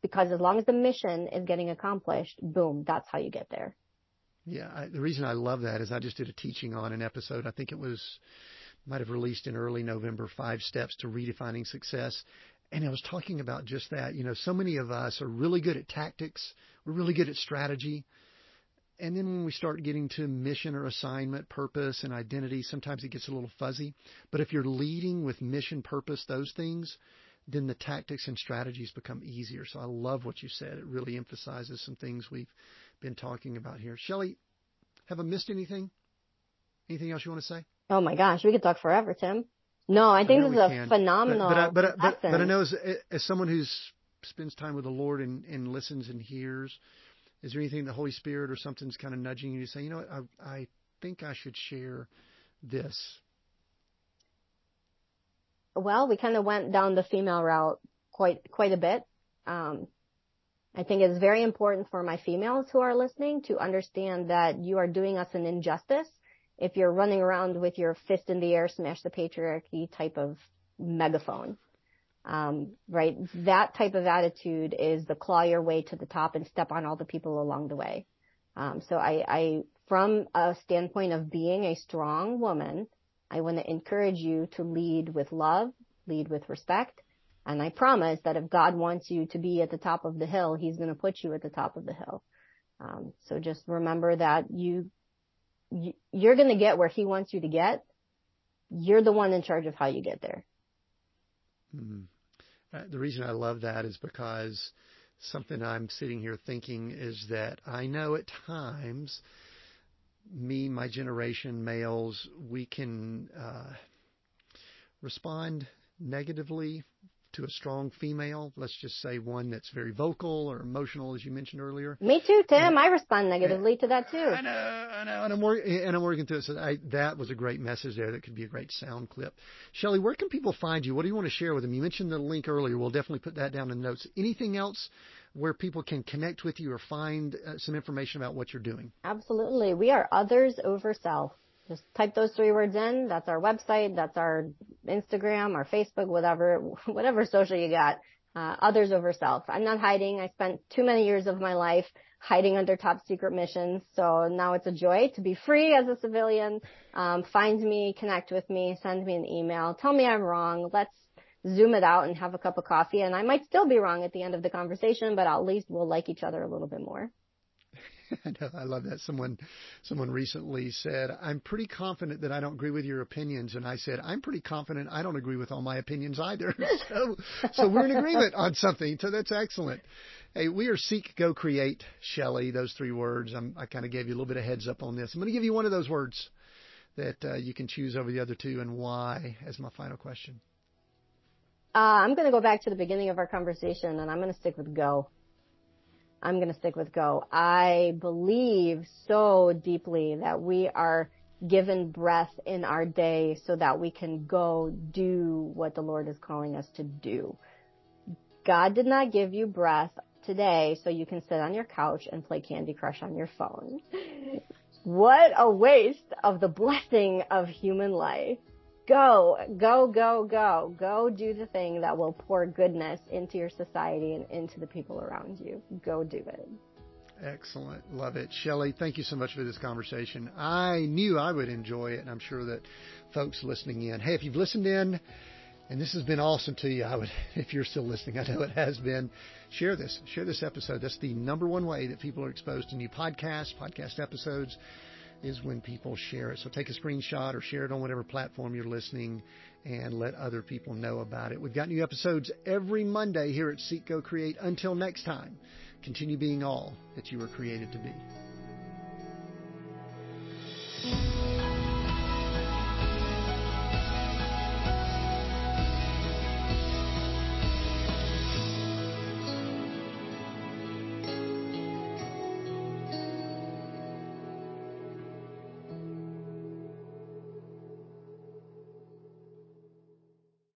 because as long as the mission is getting accomplished, boom, that's how you get there. Yeah. The reason I love that is I just did a teaching on an episode. I think it was, might have released in early November, 5 Steps to Redefining Success. And I was talking about just that. You know, so many of us are really good at tactics. We're really good at strategy. And then when we start getting to mission or assignment, purpose, and identity, sometimes it gets a little fuzzy. But if you're leading with mission, purpose, those things, then the tactics and strategies become easier. So I love what you said. It really emphasizes some things we've been talking about here. Shelley, have I missed anything? Anything else you want to say? Oh, my gosh. We could talk forever, Tim. No, I think this is a phenomenal lesson. But I know as someone who spends time with the Lord and listens and hears, is there anything the Holy Spirit or something's kind of nudging you to say, you know what, I think I should share this? Well, we kind of went down the female route quite a bit. I think it's very important for my females who are listening to understand that you are doing us an injustice if you're running around with your fist in the air, smash the patriarchy type of megaphone. Right? That type of attitude is the claw your way to the top and step on all the people along the way. So I from a standpoint of being a strong woman, I want to encourage you to lead with love, lead with respect. And I promise that if God wants you to be at the top of the hill, he's going to put you at the top of the hill. So just remember that you're going to get where he wants you to get. You're the one in charge of how you get there. Mm-hmm. The reason I love that is because something I'm sitting here thinking is that I know at times my generation, males, we can respond negatively to a strong female. Let's just say one that's very vocal or emotional, as you mentioned earlier. Me too, Tim. I respond negatively to that too. I know. And I'm working through it. So that was a great message there. That could be a great sound clip. Shelley, where can people find you? What do you want to share with them? You mentioned the link earlier. We'll definitely put that down in the notes. Anything else where people can connect with you or find some information about what you're doing? Absolutely. We are Others Over Self. Just type those 3 words in. That's our website. That's our Instagram, our Facebook, whatever social you got. Others Over Self. I'm not hiding. I spent too many years of my life hiding under top secret missions. So now it's a joy to be free as a civilian. Find me, connect with me, send me an email, tell me I'm wrong. Let's zoom it out and have a cup of coffee. And I might still be wrong at the end of the conversation, but at least we'll like each other a little bit more. I love that. Someone recently said, I'm pretty confident that I don't agree with your opinions. And I said, I'm pretty confident I don't agree with all my opinions either. So we're in agreement on something. So that's excellent. Hey, we are Seek, Go, Create, Shelley. Those 3 words. I kind of gave you a little bit of heads up on this. I'm going to give you one of those words that you can choose over the other 2 and why as my final question. I'm going to go back to the beginning of our conversation, and I'm going to stick with go. I'm going to stick with go. I believe so deeply that we are given breath in our day so that we can go do what the Lord is calling us to do. God did not give you breath today so you can sit on your couch and play Candy Crush on your phone. What a waste of the blessing of human life. Go, go, go, go. Go do the thing that will pour goodness into your society and into the people around you. Go do it. Excellent. Love it. Shelley, thank you so much for this conversation. I knew I would enjoy it, and I'm sure that folks listening in. Hey, if you've listened in, and this has been awesome to you, if you're still listening, I know it has been, share this. Share this episode. That's the number one way that people are exposed to new podcasts, podcast episodes, is when people share it. So take a screenshot or share it on whatever platform you're listening and let other people know about it. We've got new episodes every Monday here at Seek, Go, Create. Until next time, continue being all that you were created to be.